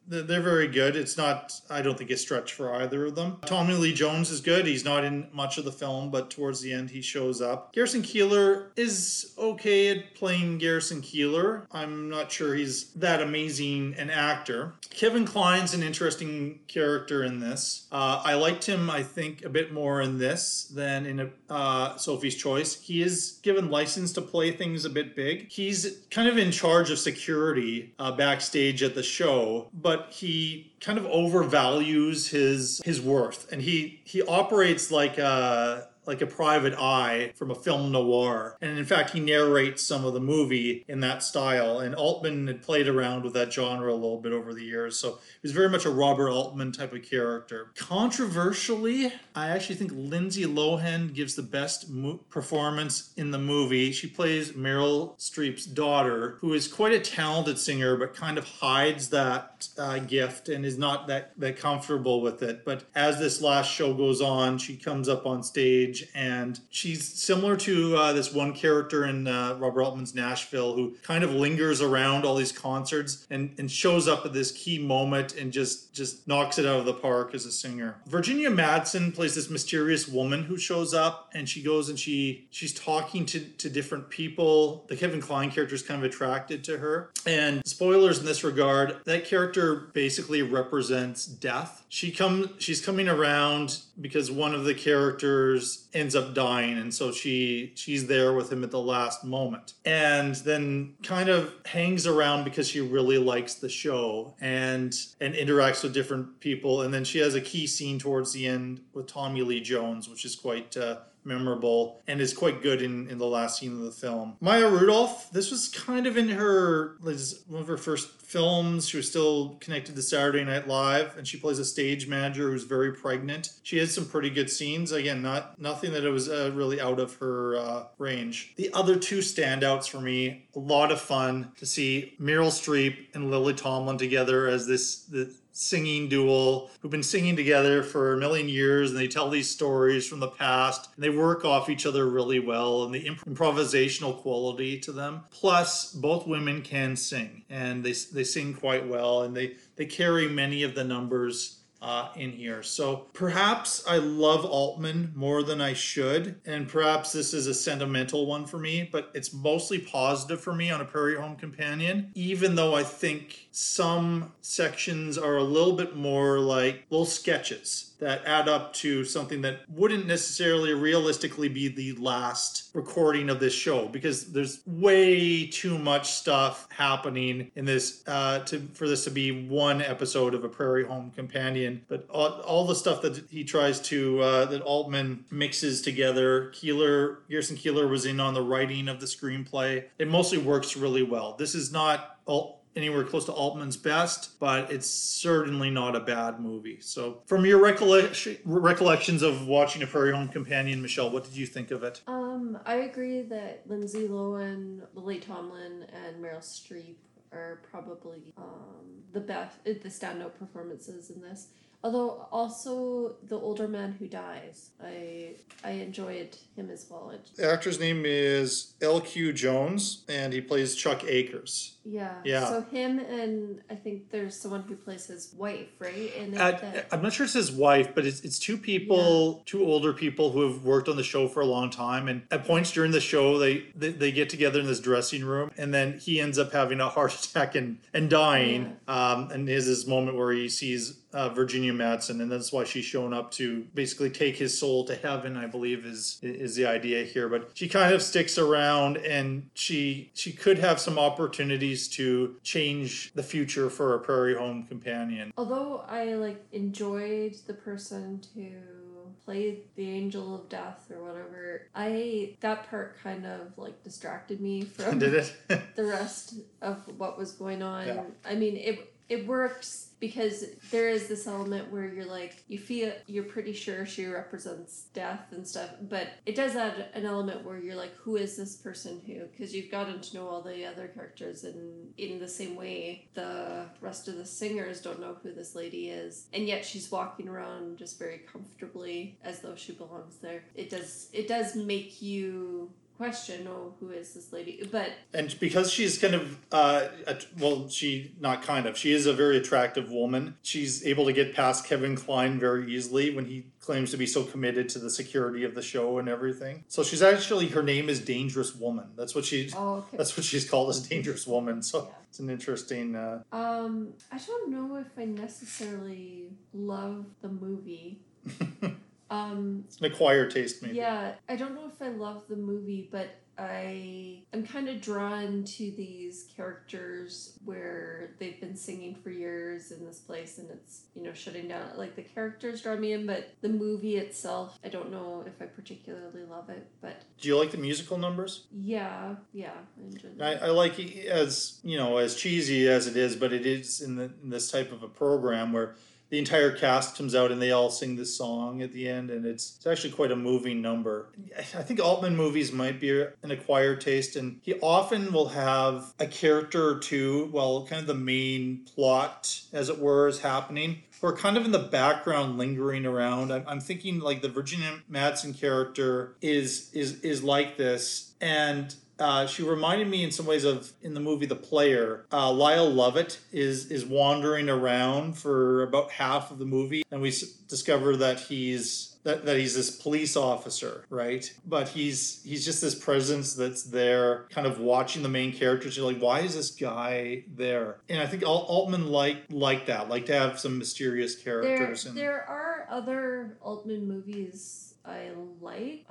they're very good. It's not, I don't think, a stretch for either of them. Tommy Lee Jones is good. He's not in much of the film, but towards the end he shows up. Garrison Keillor is okay at playing Garrison Keillor. I'm not sure he's that amazing an actor. Kevin Kline's an interesting character in this. I liked him, I think, a bit more in this than in Sophie's Choice. He is given license to play things a bit big. He's kind of in charge of security backstage at the show, but he kind of overvalues his worth, and he operates like a private eye from a film noir. And in fact, he narrates some of the movie in that style. And Altman had played around with that genre a little bit over the years. So he was very much a Robert Altman type of character. Controversially, I actually think Lindsay Lohan gives the best performance in the movie. She plays Meryl Streep's daughter, who is quite a talented singer, but kind of hides that gift and is not that comfortable with it. But as this last show goes on, she comes up on stage, and she's similar to this one character in Robert Altman's Nashville, who kind of lingers around all these concerts and shows up at this key moment and just knocks it out of the park as a singer. Virginia Madsen plays this mysterious woman who shows up, and she goes and she's talking to different people. The Kevin Kline character is kind of attracted to her. And spoilers in this regard, that character basically represents death. She's coming around because one of the characters ends up dying, and so she's there with him at the last moment, and then kind of hangs around because she really likes the show and interacts with different people. And then she has a key scene towards the end with Tommy Lee Jones, which is quite memorable and is quite good in the last scene of the film. Maya Rudolph, this was kind of one of her first films. She was still connected to Saturday Night Live, and she plays a stage manager who's very pregnant. She has some pretty good scenes. Again, nothing that it was really out of her range. The other two standouts for me, a lot of fun to see Meryl Streep and Lily Tomlin together as the singing duo who've been singing together for a million years, and they tell these stories from the past, and they work off each other really well, and the improvisational quality to them. Plus, both women can sing, and they sing quite well, and they carry many of the numbers in here. So perhaps I love Altman more than I should, and perhaps this is a sentimental one for me, but it's mostly positive for me on A Prairie Home Companion, even though I think some sections are a little bit more like little sketches that add up to something that wouldn't necessarily realistically be the last recording of this show, because there's way too much stuff happening in this for this to be one episode of A Prairie Home Companion. But all the stuff that he tries to that Altman mixes together, Garrison Keillor was in on the writing of the screenplay. It mostly works really well. This is not anywhere close to Altman's best, but it's certainly not a bad movie. So from your recollections of watching A Prairie Home Companion, Michelle, what did you think of it? I agree that Lindsay Lohan, Lily Tomlin, and Meryl Streep are probably the standout performances in this. Although also the older man who dies, I enjoyed him as well. The actor's name is L.Q. Jones, and he plays Chuck Akers. Yeah. So him, and I think there's someone who plays his wife, right? And I'm not sure it's his wife, but it's two people, two older people who have worked on the show for a long time. And at points during the show, they get together in this dressing room, and then he ends up having a heart attack and dying. Yeah. And there's this moment where he sees Virginia Madsen, and that's why she's shown up to basically take his soul to heaven, I believe is the idea here. But she kind of sticks around, and she could have some opportunities to change the future for A Prairie Home Companion. Although I enjoyed the person to played the Angel of Death or whatever, that part kind of like distracted me from the rest of what was going on. Yeah. I mean, it works because there is this element where you're like, you feel you're pretty sure she represents death and stuff, but it does add an element where you're like, who is this person who? Because you've gotten to know all the other characters, and in the same way, the rest of the singers don't know who this lady is, and yet she's walking around just very comfortably as though she belongs there. It does make you question, oh, who is this lady? And because she's kind of, she is a very attractive woman. She's able to get past Kevin Kline very easily when he claims to be so committed to the security of the show and everything. So she's actually, her name is Dangerous Woman. That's what she's, That's what she's called, as Dangerous Woman. So yeah. It's an interesting... I don't know if I necessarily love the movie. It's an acquired taste, maybe. Yeah, I don't know if I love the movie, but I'm kind of drawn to these characters where they've been singing for years in this place and it's, shutting down. Like, the characters draw me in, but the movie itself, I don't know if I particularly love it, but... Do you like the musical numbers? Yeah, I enjoyed that. I like it as cheesy as it is, but it is in this type of a program where... The entire cast comes out and they all sing this song at the end, and it's actually quite a moving number. I think Altman movies might be an acquired taste, and he often will have a character or two, kind of the main plot, as it were, is happening, who are kind of in the background lingering around. I'm thinking like the Virginia Madsen character is like this, and... she reminded me in some ways of, in the movie The Player, Lyle Lovett is wandering around for about half of the movie, and we discover that he's this police officer, right? But he's just this presence that's there, kind of watching the main characters. You're like, why is this guy there? And I think Altman like that, like to have some mysterious characters. There are other Altman movies I like,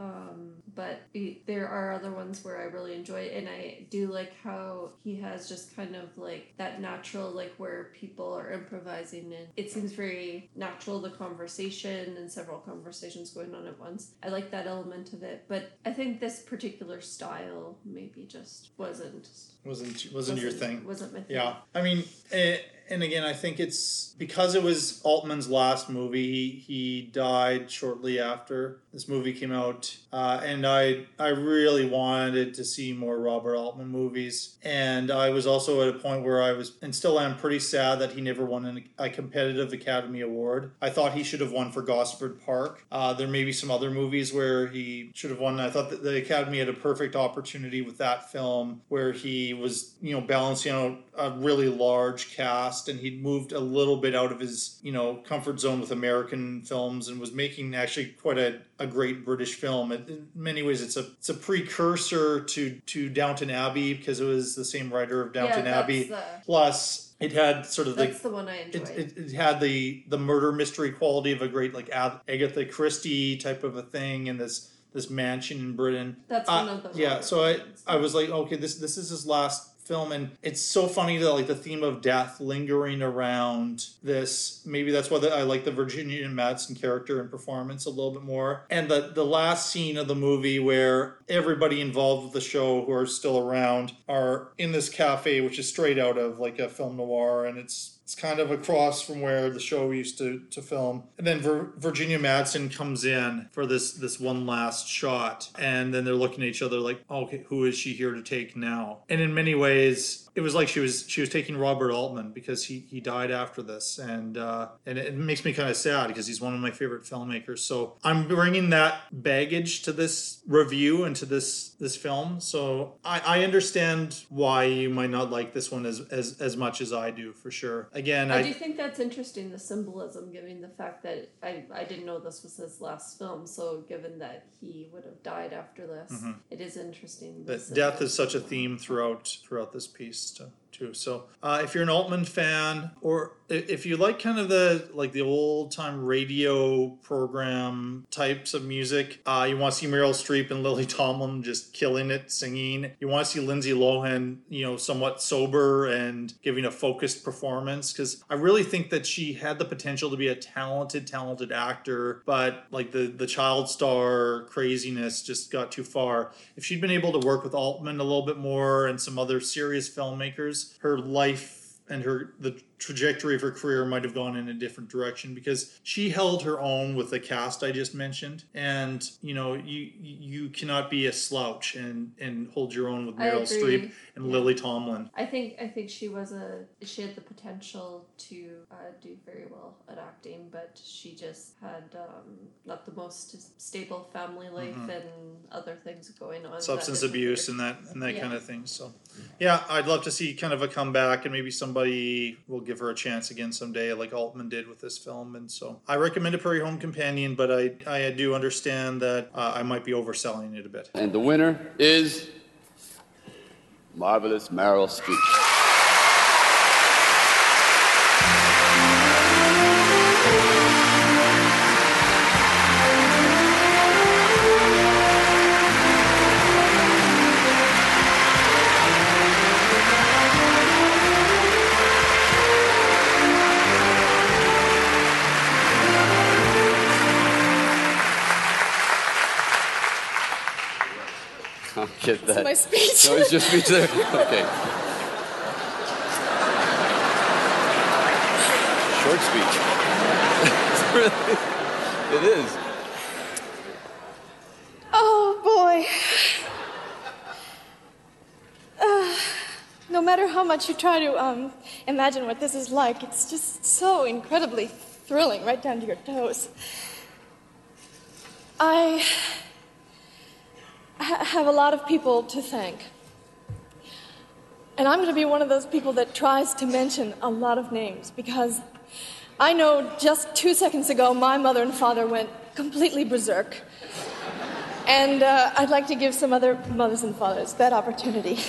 but there are other ones where I really enjoy it, and I do like how he has just kind of like that natural, like where people are improvising and it seems very natural, the conversation and several conversations going on at once. I like that element of it, but I think this particular style maybe just wasn't your thing. Wasn't my thing. Yeah, I mean. And again, I think it's because it was Altman's last movie. He died shortly after this movie came out. And I really wanted to see more Robert Altman movies. And I was also at a point where I was, and still am, pretty sad that he never won a competitive Academy Award. I thought he should have won for Gosford Park. There may be some other movies where he should have won. I thought that the Academy had a perfect opportunity with that film where he was, balancing out a really large cast, and he'd moved a little bit out of his, comfort zone with American films, and was making actually quite a great British film. In many ways, it's a precursor to Downton Abbey, because it was the same writer of Downton Abbey. Plus, it had sort of that's the one I enjoyed. It had the murder mystery quality of a great like Agatha Christie type of a thing, and this mansion in Britain. That's one of them. Yeah, so I was like, okay, this is his last film, and it's so funny that like the theme of death lingering around this. Maybe that's why I like the Virginia Madsen character and performance a little bit more, and the last scene of the movie where everybody involved with the show who are still around are in this cafe, which is straight out of like a film noir, and it's kind of across from where the show used to film. And then Virginia Madsen comes in for this one last shot. And then they're looking at each other like, oh, okay, who is she here to take now? And in many ways, it was like she was taking Robert Altman, because he died after this. And it makes me kind of sad, because he's one of my favorite filmmakers. So I'm bringing that baggage to this review and to this film. So I understand why you might not like this one as much as I do, for sure. Again, I do think that's interesting, the symbolism, given the fact that I didn't know this was his last film. So given that he would have died after this, mm-hmm. It is interesting. That death is such a theme throughout this piece. To too. So if you're an Altman fan, or if you like kind of the old time radio program types of music, you want to see Meryl Streep and Lily Tomlin just killing it, singing. You want to see Lindsay Lohan, somewhat sober and giving a focused performance, because I really think that she had the potential to be a talented actor, but like the child star craziness just got too far. If she'd been able to work with Altman a little bit more and some other serious filmmakers, her life and the trajectory of her career might have gone in a different direction, because she held her own with the cast I just mentioned. And, you cannot be a slouch and hold your own with Meryl Streep and Lily Tomlin. I think she had the potential to do very well at acting, but she just had not the most stable family life, mm-hmm. and other things going on. Substance abuse and that kind of thing. So, yeah, I'd love to see kind of a comeback, and maybe somebody will give her a chance again someday, like Altman did with this film. And so I recommend A Prairie Home Companion, but I do understand that I might be overselling it a bit. And the winner is marvelous Meryl Streep. Get that. It's my speech. So it's just me there. Okay. Short speech. It is. Oh boy. No matter how much you try to imagine what this is like, it's just so incredibly thrilling, right down to your toes. I have a lot of people to thank. And I'm going to be one of those people that tries to mention a lot of names, because I know just 2 seconds ago my mother and father went completely berserk. And I'd like to give some other mothers and fathers that opportunity.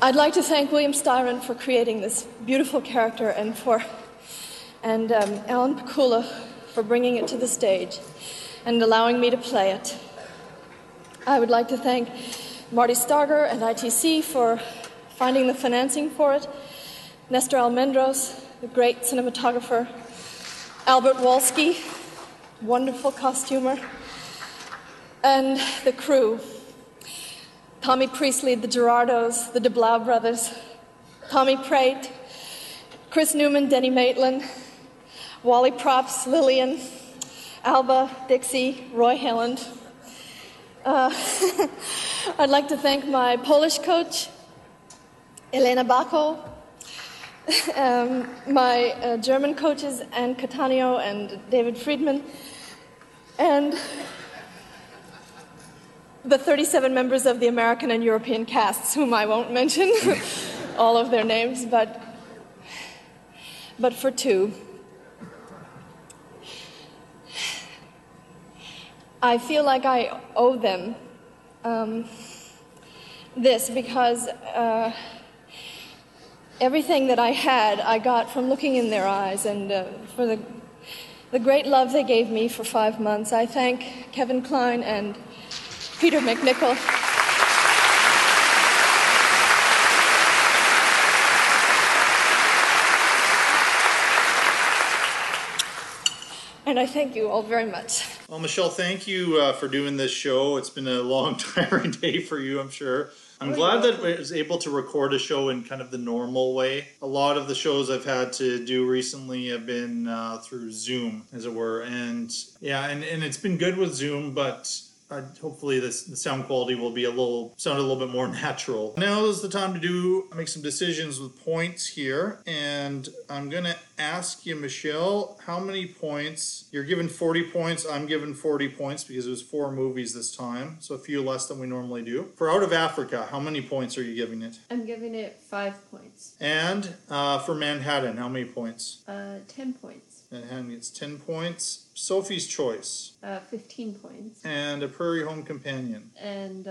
I'd like to thank William Styron for creating this beautiful character, and Alan Pakula for bringing it to the stage and allowing me to play it. I would like to thank Marty Starger and ITC for finding the financing for it, Nestor Almendros, the great cinematographer, Albert Wolski, wonderful costumer, and the crew, Tommy Priestley, the Gerardos, the DeBlau brothers, Tommy Prate, Chris Newman, Denny Maitland, Wally Props, Lillian, Alba, Dixie, Roy Helland. I'd like to thank my Polish coach, Elena Bako, my German coaches, Anne Cattaneo and David Friedman, and the 37 members of the American and European casts, whom I won't mention all of their names, but for two. I feel like I owe them this, because everything that I had, I got from looking in their eyes, and for the great love they gave me for 5 months. I thank Kevin Kline and Peter MacNicol. And I thank you all very much. Well, Michelle, thank you for doing this show. It's been a long, tiring day for you, I'm sure. I'm glad that I was able to record a show in kind of the normal way. A lot of the shows I've had to do recently have been through Zoom, as it were. And yeah, and it's been good with Zoom, but hopefully the sound quality will be sound a little bit more natural. Now is the time to make some decisions with points here, and I'm gonna ask you, Michelle, how many points? You're given 40 points. I'm given 40 points because it was 4 movies this time, so a few less than we normally do. For Out of Africa, how many points are you giving it? I'm giving it 5 points. And for Manhattan, how many points? 10 points. Manhattan gets 10 points. Sophie's Choice. 15 points. And A Prairie Home Companion. And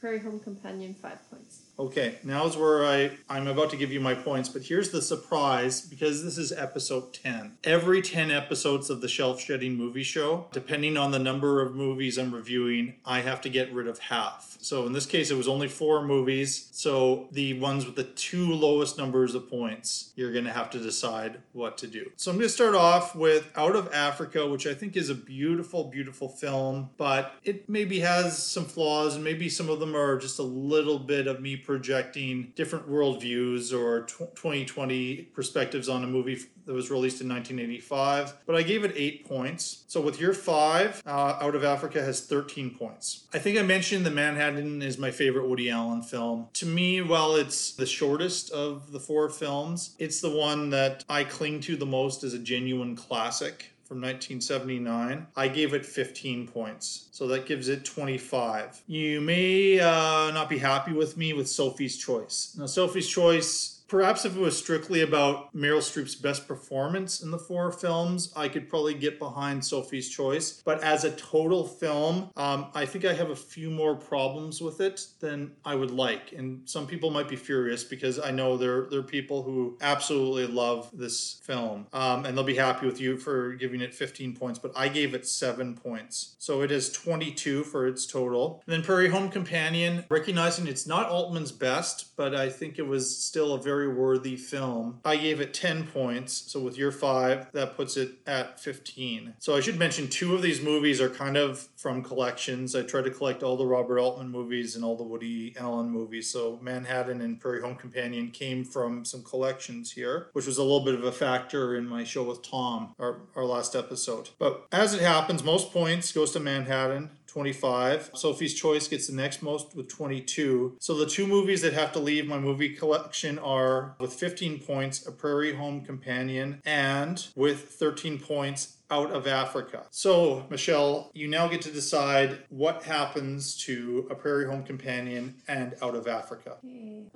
Prairie Home Companion, 5 points. Okay, now is where I'm about to give you my points, but here's the surprise, because this is episode 10. Every 10 episodes of the Shelf-Shedding Movie Show, depending on the number of movies I'm reviewing, I have to get rid of half. So in this case, it was only 4 movies, so the ones with the 2 lowest numbers of points, you're going to have to decide what to do. So I'm going to start off with Out of Africa, which I think is a beautiful, beautiful film, but it maybe has some flaws, and maybe some of them are just a little bit of me projecting different worldviews or 2020 perspectives on a movie that was released in 1985, but I gave it 8 points. So with your 5, Out of Africa has 13 points. I think I mentioned that Manhattan is my favorite Woody Allen film. To me, while it's the shortest of the 4 films, it's the one that I cling to the most as a genuine classic from 1979. I gave it 15 points, so that gives it 25. You may not be happy with me with Sophie's Choice. Now, Sophie's Choice, perhaps if it was strictly about Meryl Streep's best performance in the 4 films, I could probably get behind Sophie's Choice. But as a total film, I think I have a few more problems with it than I would like. And some people might be furious because I know there are people who absolutely love this film. And they'll be happy with you for giving it 15 points, but I gave it 7 points. So it is 22 for its total. And then Prairie Home Companion, recognizing it's not Altman's best, but I think it was still a very worthy film. I gave it 10 points, so with your 5, that puts it at 15. So I should mention 2 of these movies are kind of from collections. I tried to collect all the Robert Altman movies and all the Woody Allen movies, so Manhattan and Prairie Home Companion came from some collections here, which was a little bit of a factor in my show with Tom, our last episode. But as it happens, most points goes to Manhattan, 25. Sophie's Choice gets the next most with 22. So the 2 movies that have to leave my movie collection are, with 15 points, A Prairie Home Companion, and with 13 points, Out of Africa. So, Michelle, you now get to decide what happens to A Prairie Home Companion and Out of Africa. Okay,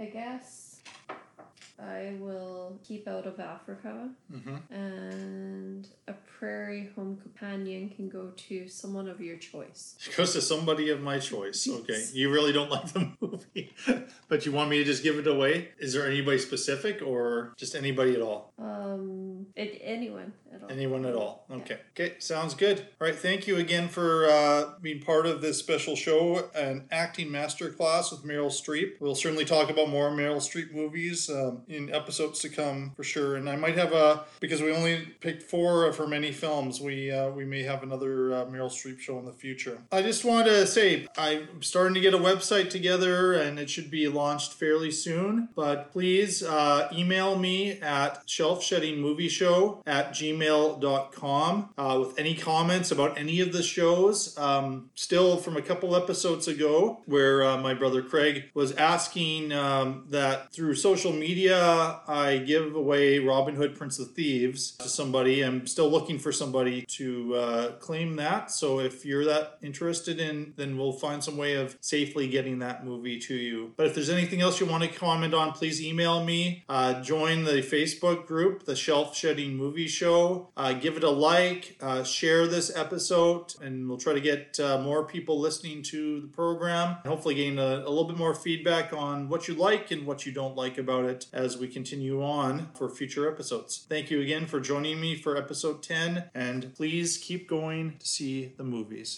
I guess I will keep Out of Africa, and A Prairie Home Companion can go to someone of your choice. It goes to somebody of my choice. Okay, you really don't like the movie, but you want me to just give it away? Is there anybody specific or just anybody at all? Anyone at all. Anyone at all. Okay. Yeah. Okay, sounds good. All right, thank you again for being part of this special show, an acting masterclass with Meryl Streep. We'll certainly talk about more Meryl Streep movies in episodes to come for sure. And I might have because we only picked 4 of her many films, we may have another Meryl Streep show in the future. I just want to say I'm starting to get a website together and it should be launched fairly soon. But please email me at shelfsheddingmovieshow@gmail.com with any comments about any of the shows. Still from a couple episodes ago where my brother Craig was asking that through social media I give away Robin Hood Prince of Thieves to somebody. I'm still looking for somebody to claim that, so if you're that interested in, then we'll find some way of safely getting that movie to you. But if there's anything else you want to comment on, please email me. Join the Facebook group, the Shelf Shedding Movie Show. Give it a like, share this episode, and we'll try to get more people listening to the program, and hopefully gain a little bit more feedback on what you like and what you don't like about it as we continue on for future episodes. Thank you again for joining me for episode 10, and please keep going to see the movies.